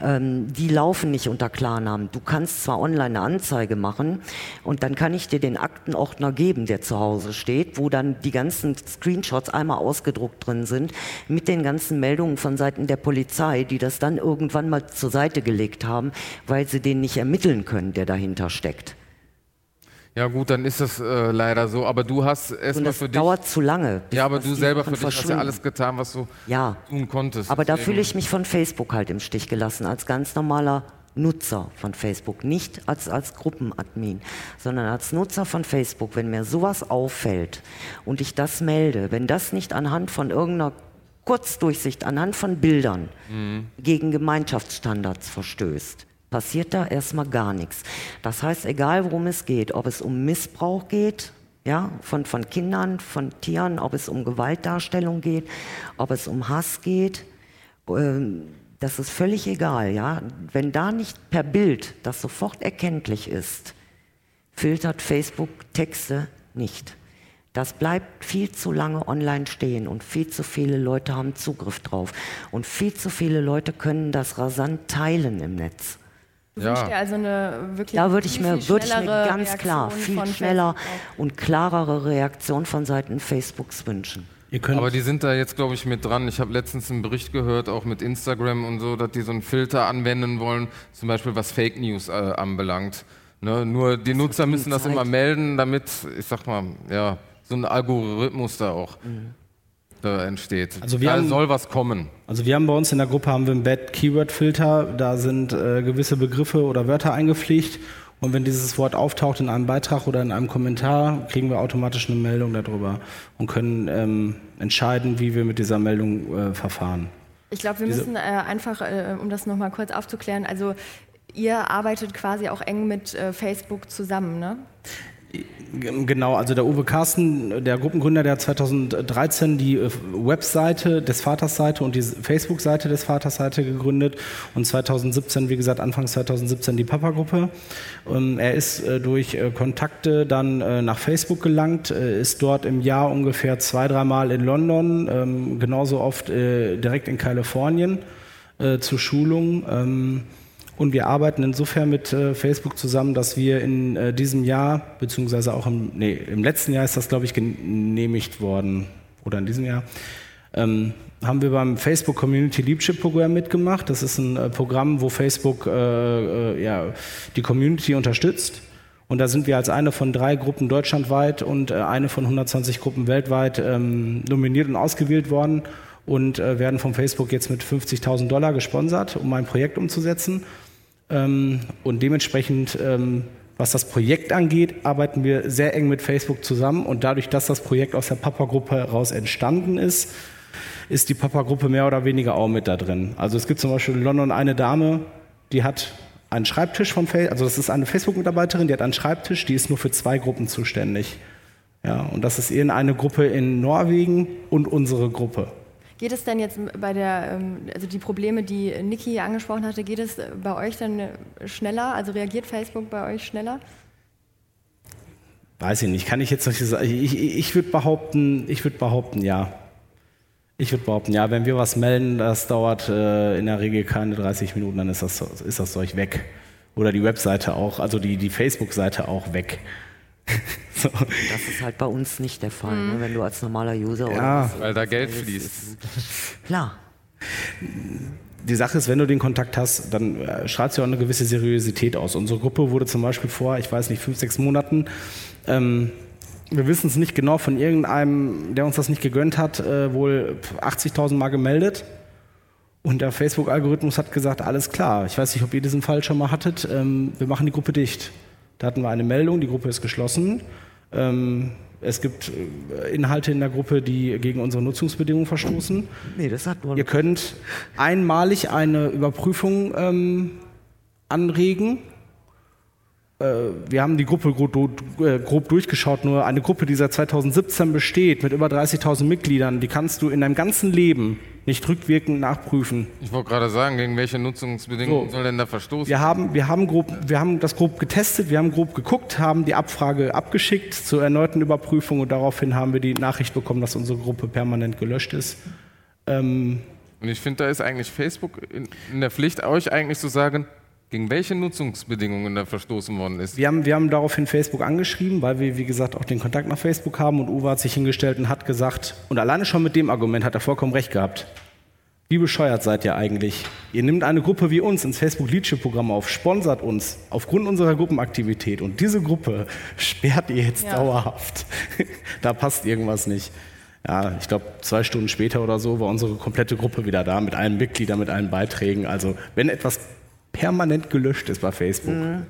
Ähm, die laufen nicht unter Klarnamen. Du kannst zwar online eine Anzeige machen und dann kann ich dir den Aktenordner geben, der zu Hause steht, wo dann die ganzen Screenshots einmal ausgedruckt drin sind, mit den ganzen Meldungen von Seiten der Polizei, die das dann irgendwann mal zur Seite gelegt haben, weil sie den nicht ermitteln können, der dahinter steckt. Ja gut, dann ist das äh, leider so, aber du hast erstmal für dich... Das dauert zu lange. Ja, aber du selber für dich hast ja alles getan, was du ja. tun konntest. Aber da fühle ich mich von Facebook halt im Stich gelassen, als ganz normaler Nutzer von Facebook. Nicht als, als Gruppenadmin, sondern als Nutzer von Facebook. Wenn mir sowas auffällt und ich das melde, wenn das nicht anhand von irgendeiner Kurzdurchsicht, anhand von Bildern mhm. gegen Gemeinschaftsstandards verstößt, passiert da erstmal gar nichts. Das heißt, egal worum es geht, ob es um Missbrauch geht, ja, von, von Kindern, von Tieren, ob es um Gewaltdarstellung geht, ob es um Hass geht, ähm, das ist völlig egal, ja. Wenn da nicht per Bild das sofort erkenntlich ist, filtert Facebook Texte nicht. Das bleibt viel zu lange online stehen und viel zu viele Leute haben Zugriff drauf. Und viel zu viele Leute können das rasant teilen im Netz. Du ja. wünschst dir also eine wirklich Da würde ich mir ganz Reaktion klar, viel schneller und klarere Reaktion von Seiten Facebooks wünschen. Ihr könnt Aber die sind da jetzt, glaube ich, mit dran. Ich habe letztens einen Bericht gehört, auch mit Instagram und so, dass die so einen Filter anwenden wollen, zum Beispiel was Fake News äh, anbelangt. Ne? Nur die das Nutzer müssen das immer melden, damit, ich sag mal, ja, so ein Algorithmus da auch mhm. da entsteht. Also wir da haben, soll was kommen. Also wir haben bei uns in der Gruppe haben wir einen Bad Keyword Filter. Da sind äh, gewisse Begriffe oder Wörter eingepflegt. Und wenn dieses Wort auftaucht in einem Beitrag oder in einem Kommentar, kriegen wir automatisch eine Meldung darüber und können ähm, entscheiden, wie wir mit dieser Meldung äh, verfahren. Ich glaube, wir Diese müssen äh, einfach, äh, um das nochmal kurz aufzuklären, also ihr arbeitet quasi auch eng mit äh, Facebook zusammen, ne? Genau, also der Uwe Carsten, der Gruppengründer, der hat zweitausenddreizehn die Webseite des Vatersseite und die Facebook-Seite des Vatersseite gegründet und zweitausendsiebzehn, wie gesagt, Anfang zweitausendsiebzehn die Papa-Gruppe. Er ist durch Kontakte dann nach Facebook gelangt, ist dort im Jahr ungefähr zwei, dreimal in London, genauso oft direkt in Kalifornien zu Schulungen. Und wir arbeiten insofern mit äh, Facebook zusammen, dass wir in äh, diesem Jahr, beziehungsweise auch im, nee, im letzten Jahr ist das, glaube ich, genehmigt worden, oder in diesem Jahr, ähm, haben wir beim Facebook Community Leadership Programm mitgemacht. Das ist ein äh, Programm, wo Facebook äh, äh, ja, die Community unterstützt. Und da sind wir als eine von drei Gruppen deutschlandweit und äh, eine von hundertzwanzig Gruppen weltweit ähm, nominiert und ausgewählt worden und äh, werden von Facebook jetzt mit fünfzigtausend Dollar gesponsert, um ein Projekt umzusetzen. Und dementsprechend, was das Projekt angeht, arbeiten wir sehr eng mit Facebook zusammen. Und dadurch, dass das Projekt aus der Papa-Gruppe heraus entstanden ist, ist die Papa-Gruppe mehr oder weniger auch mit da drin. Also es gibt zum Beispiel in London eine Dame, die hat einen Schreibtisch von Facebook, also das ist eine Facebook-Mitarbeiterin, die hat einen Schreibtisch, die ist nur für zwei Gruppen zuständig. Ja, und das ist eben eine Gruppe in Norwegen und unsere Gruppe. Geht es denn jetzt bei der, also die Probleme, die Niki angesprochen hatte, geht es bei euch dann schneller? Also reagiert Facebook bei euch schneller? Weiß ich nicht, kann ich jetzt nicht sagen. Ich, ich, ich würde behaupten, ich würde behaupten, ja. Ich würde behaupten, ja, wenn wir was melden, das dauert äh, in der Regel keine dreißig Minuten, dann ist das, ist das durch weg. Oder die Webseite auch, also die, die Facebook-Seite auch weg. So. Das ist halt bei uns nicht der Fall, mhm. ne? Wenn du als normaler User oder ja, was, weil da Geld ist, fließt. Ist, ist, klar. Die Sache ist, wenn du den Kontakt hast, dann strahlst du auch eine gewisse Seriosität aus. Unsere Gruppe wurde zum Beispiel vor, ich weiß nicht, fünf, sechs Monaten, ähm, wir wissen es nicht genau, von irgendeinem, der uns das nicht gegönnt hat, äh, wohl achtzigtausend Mal gemeldet. Und der Facebook-Algorithmus hat gesagt, alles klar, ich weiß nicht, ob ihr diesen Fall schon mal hattet, ähm, wir machen die Gruppe dicht. Da hatten wir eine Meldung, die Gruppe ist geschlossen. Es gibt Inhalte in der Gruppe, die gegen unsere Nutzungsbedingungen verstoßen. Nee, das hat wohl. Ihr könnt einmalig eine Überprüfung ähm, anregen. Wir haben die Gruppe grob durchgeschaut, nur eine Gruppe, die seit zweitausendsiebzehn besteht, mit über dreißigtausend Mitgliedern, die kannst du in deinem ganzen Leben nicht rückwirkend nachprüfen. Ich wollte gerade sagen, gegen welche Nutzungsbedingungen so. Soll denn da verstoßen? Wir haben, wir, haben grob, wir haben das grob getestet, wir haben grob geguckt, haben die Abfrage abgeschickt zur erneuten Überprüfung und daraufhin haben wir die Nachricht bekommen, dass unsere Gruppe permanent gelöscht ist. Ähm und ich finde, da ist eigentlich Facebook in, in der Pflicht, euch eigentlich zu sagen, gegen welche Nutzungsbedingungen da verstoßen worden ist? Wir haben, wir haben daraufhin Facebook angeschrieben, weil wir, wie gesagt, auch den Kontakt nach Facebook haben. Und Uwe hat sich hingestellt und hat gesagt, und alleine schon mit dem Argument hat er vollkommen recht gehabt. Wie bescheuert seid ihr eigentlich? Ihr nehmt eine Gruppe wie uns ins Facebook-Leadership-Programm auf, sponsert uns aufgrund unserer Gruppenaktivität. Und diese Gruppe sperrt ihr jetzt ja. dauerhaft. Da passt irgendwas nicht. Ja, ich glaube, zwei Stunden später oder so war unsere komplette Gruppe wieder da, mit allen Mitgliedern, mit allen Beiträgen. Also, wenn etwas permanent gelöscht ist bei Facebook. Mhm.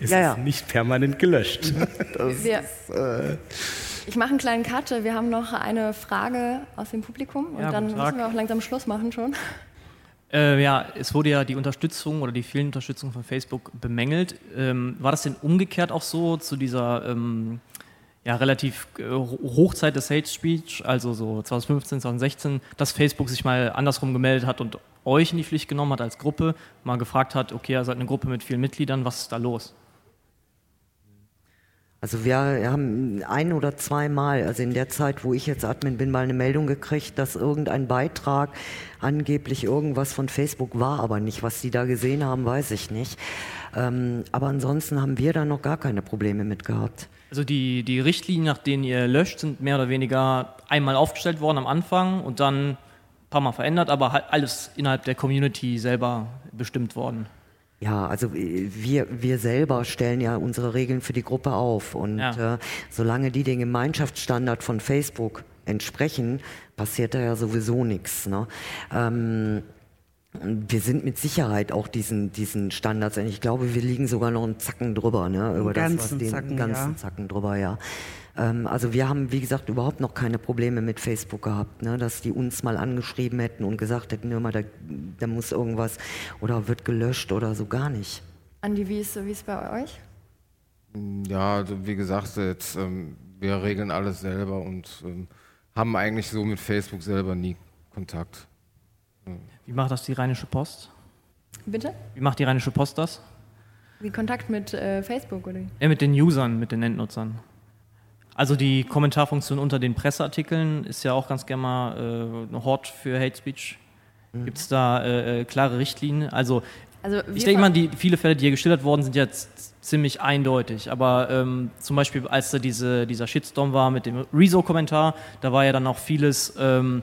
Ist ja, ja. Es nicht permanent gelöscht. Das wir, ist, äh ich mache einen kleinen Cut. Wir haben noch eine Frage aus dem Publikum und ja, dann müssen wir auch langsam Schluss machen schon. Äh, ja, es wurde ja die Unterstützung oder die fehlende Unterstützung von Facebook bemängelt. Ähm, war das denn umgekehrt auch so zu dieser ähm, ja, relativ äh, Hochzeit des Hate Speech, also so zweitausendfünfzehn, zweitausendsechzehn, dass Facebook sich mal andersrum gemeldet hat und euch in die Pflicht genommen hat als Gruppe, mal gefragt hat, okay, ihr seid eine Gruppe mit vielen Mitgliedern, was ist da los? Also wir haben ein oder zweimal, also in der Zeit, wo ich jetzt Admin bin, mal eine Meldung gekriegt, dass irgendein Beitrag angeblich irgendwas von Facebook war, aber nicht, was die da gesehen haben, weiß ich nicht. Ähm, aber ansonsten haben wir da noch gar keine Probleme mit gehabt. Also die, die Richtlinien, nach denen ihr löscht, sind mehr oder weniger einmal aufgestellt worden am Anfang und dann ein paar Mal verändert, aber halt alles innerhalb der Community selber bestimmt worden. Ja, also wir, wir selber stellen ja unsere Regeln für die Gruppe auf und ja. äh, solange die den Gemeinschaftsstandard von Facebook entsprechen, passiert da ja sowieso nichts. Ne? Ähm, wir sind mit Sicherheit auch diesen, diesen Standards, ich glaube, wir liegen sogar noch einen Zacken drüber, ne? Über das, was den Zacken, ganzen ja. Zacken drüber, ja. Also wir haben, wie gesagt, überhaupt noch keine Probleme mit Facebook gehabt, ne? Dass die uns mal angeschrieben hätten und gesagt hätten, hör mal, da, da muss irgendwas oder wird gelöscht oder so, gar nicht. Andi, wie ist es bei euch? Ja, wie gesagt, jetzt, wir regeln alles selber und haben eigentlich so mit Facebook selber nie Kontakt. Wie macht das die Rheinische Post? Bitte? Wie macht die Rheinische Post das? Wie Kontakt mit äh, Facebook oder? Ja, mit den Usern, mit den Endnutzern. Also die Kommentarfunktion unter den Presseartikeln ist ja auch ganz gerne mal äh, ein Hort für Hate Speech. Gibt es da äh, klare Richtlinien? Also, also ich denke mal, die viele Fälle, die hier geschildert worden, sind jetzt ziemlich eindeutig. Aber ähm, zum Beispiel, als da diese, dieser Shitstorm war mit dem Rezo-Kommentar, da war ja dann auch vieles, ähm,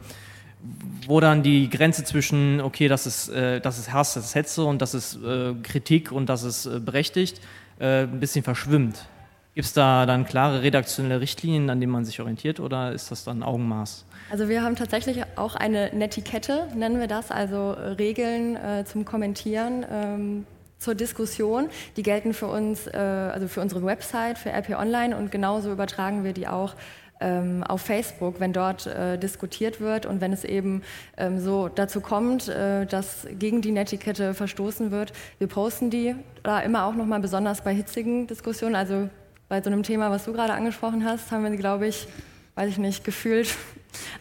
wo dann die Grenze zwischen, okay, das ist, äh, das ist Hass, das ist Hetze und das ist äh, Kritik und das ist äh, berechtigt, äh, ein bisschen verschwimmt. Gibt es da dann klare redaktionelle Richtlinien, an denen man sich orientiert, oder ist das dann Augenmaß? Also wir haben tatsächlich auch eine Netiquette, nennen wir das, also Regeln äh, zum Kommentieren, ähm, zur Diskussion. Die gelten für uns, äh, also für unsere Website, für R P Online, und genauso übertragen wir die auch ähm, auf Facebook, wenn dort äh, diskutiert wird und wenn es eben ähm, so dazu kommt, äh, dass gegen die Netiquette verstoßen wird. Wir posten die da immer auch nochmal besonders bei hitzigen Diskussionen, also bei so einem Thema, was du gerade angesprochen hast, haben wir, glaube ich, weiß ich nicht, gefühlt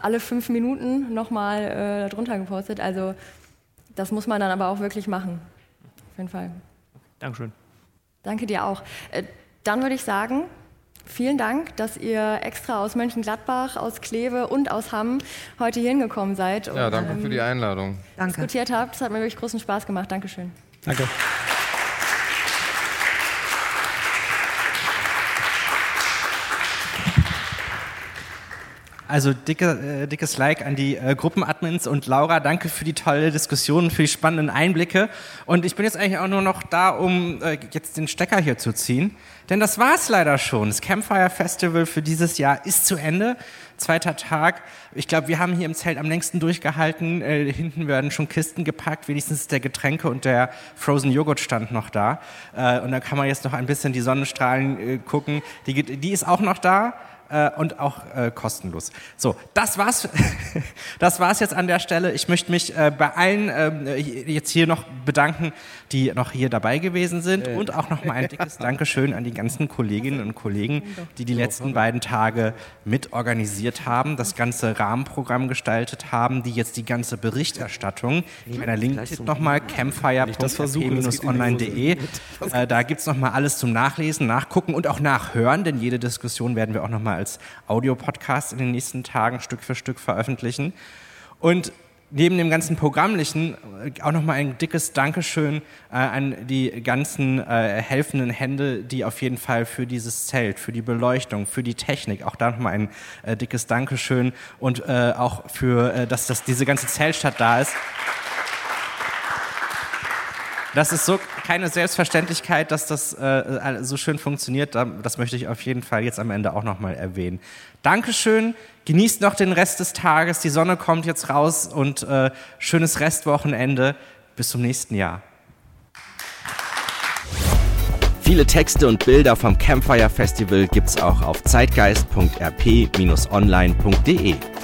alle fünf Minuten nochmal äh, drunter gepostet. Also das muss man dann aber auch wirklich machen. Auf jeden Fall. Dankeschön. Danke dir auch. Äh, dann würde ich sagen, vielen Dank, dass ihr extra aus Mönchengladbach, aus Kleve und aus Hamm heute hier hingekommen seid. Ja, und, danke ähm, für die Einladung. Danke. Diskutiert habt. Das hat mir wirklich großen Spaß gemacht. Dankeschön. Danke. Also dicke, äh, dickes Like an die äh, Gruppenadmins und Laura, danke für die tolle Diskussion, für die spannenden Einblicke. Und ich bin jetzt eigentlich auch nur noch da, um äh, jetzt den Stecker hier zu ziehen. Denn das war's leider schon. Das Campfire Festival für dieses Jahr ist zu Ende. Zweiter Tag. Ich glaube, wir haben hier im Zelt am längsten durchgehalten. Äh, hinten werden schon Kisten gepackt. Wenigstens ist der Getränke- und der Frozen-Joghurt-Stand noch da. Äh, und da kann man jetzt noch ein bisschen die Sonnenstrahlen äh, gucken. Die, die ist auch noch da. Und auch äh, kostenlos. So, das war's. Das war's jetzt an der Stelle. Ich möchte mich äh, bei allen äh, jetzt hier noch bedanken, die noch hier dabei gewesen sind. Äh. Und auch nochmal ein dickes Dankeschön an die ganzen Kolleginnen und Kollegen, die die letzten beiden Tage mit organisiert haben, das ganze Rahmenprogramm gestaltet haben, die jetzt die ganze Berichterstattung. Meiner Link ist nochmal campfire punkt r p online punkt d e. Äh, da gibt's nochmal alles zum Nachlesen, Nachgucken und auch Nachhören, denn jede Diskussion werden wir auch nochmal als Audio-Podcast in den nächsten Tagen Stück für Stück veröffentlichen. Und neben dem ganzen Programmlichen auch nochmal ein dickes Dankeschön äh, an die ganzen äh, helfenden Hände, die auf jeden Fall für dieses Zelt, für die Beleuchtung, für die Technik, auch da nochmal ein äh, dickes Dankeschön und äh, auch für, äh, dass das, diese ganze Zeltstadt da ist. Das ist so keine Selbstverständlichkeit, dass das äh, so schön funktioniert. Das möchte ich auf jeden Fall jetzt am Ende auch nochmal erwähnen. Dankeschön, genießt noch den Rest des Tages. Die Sonne kommt jetzt raus und äh, schönes Restwochenende. Bis zum nächsten Jahr. Viele Texte und Bilder vom Campfire Festival gibt's auch auf zeitgeist punkt r p online punkt d e.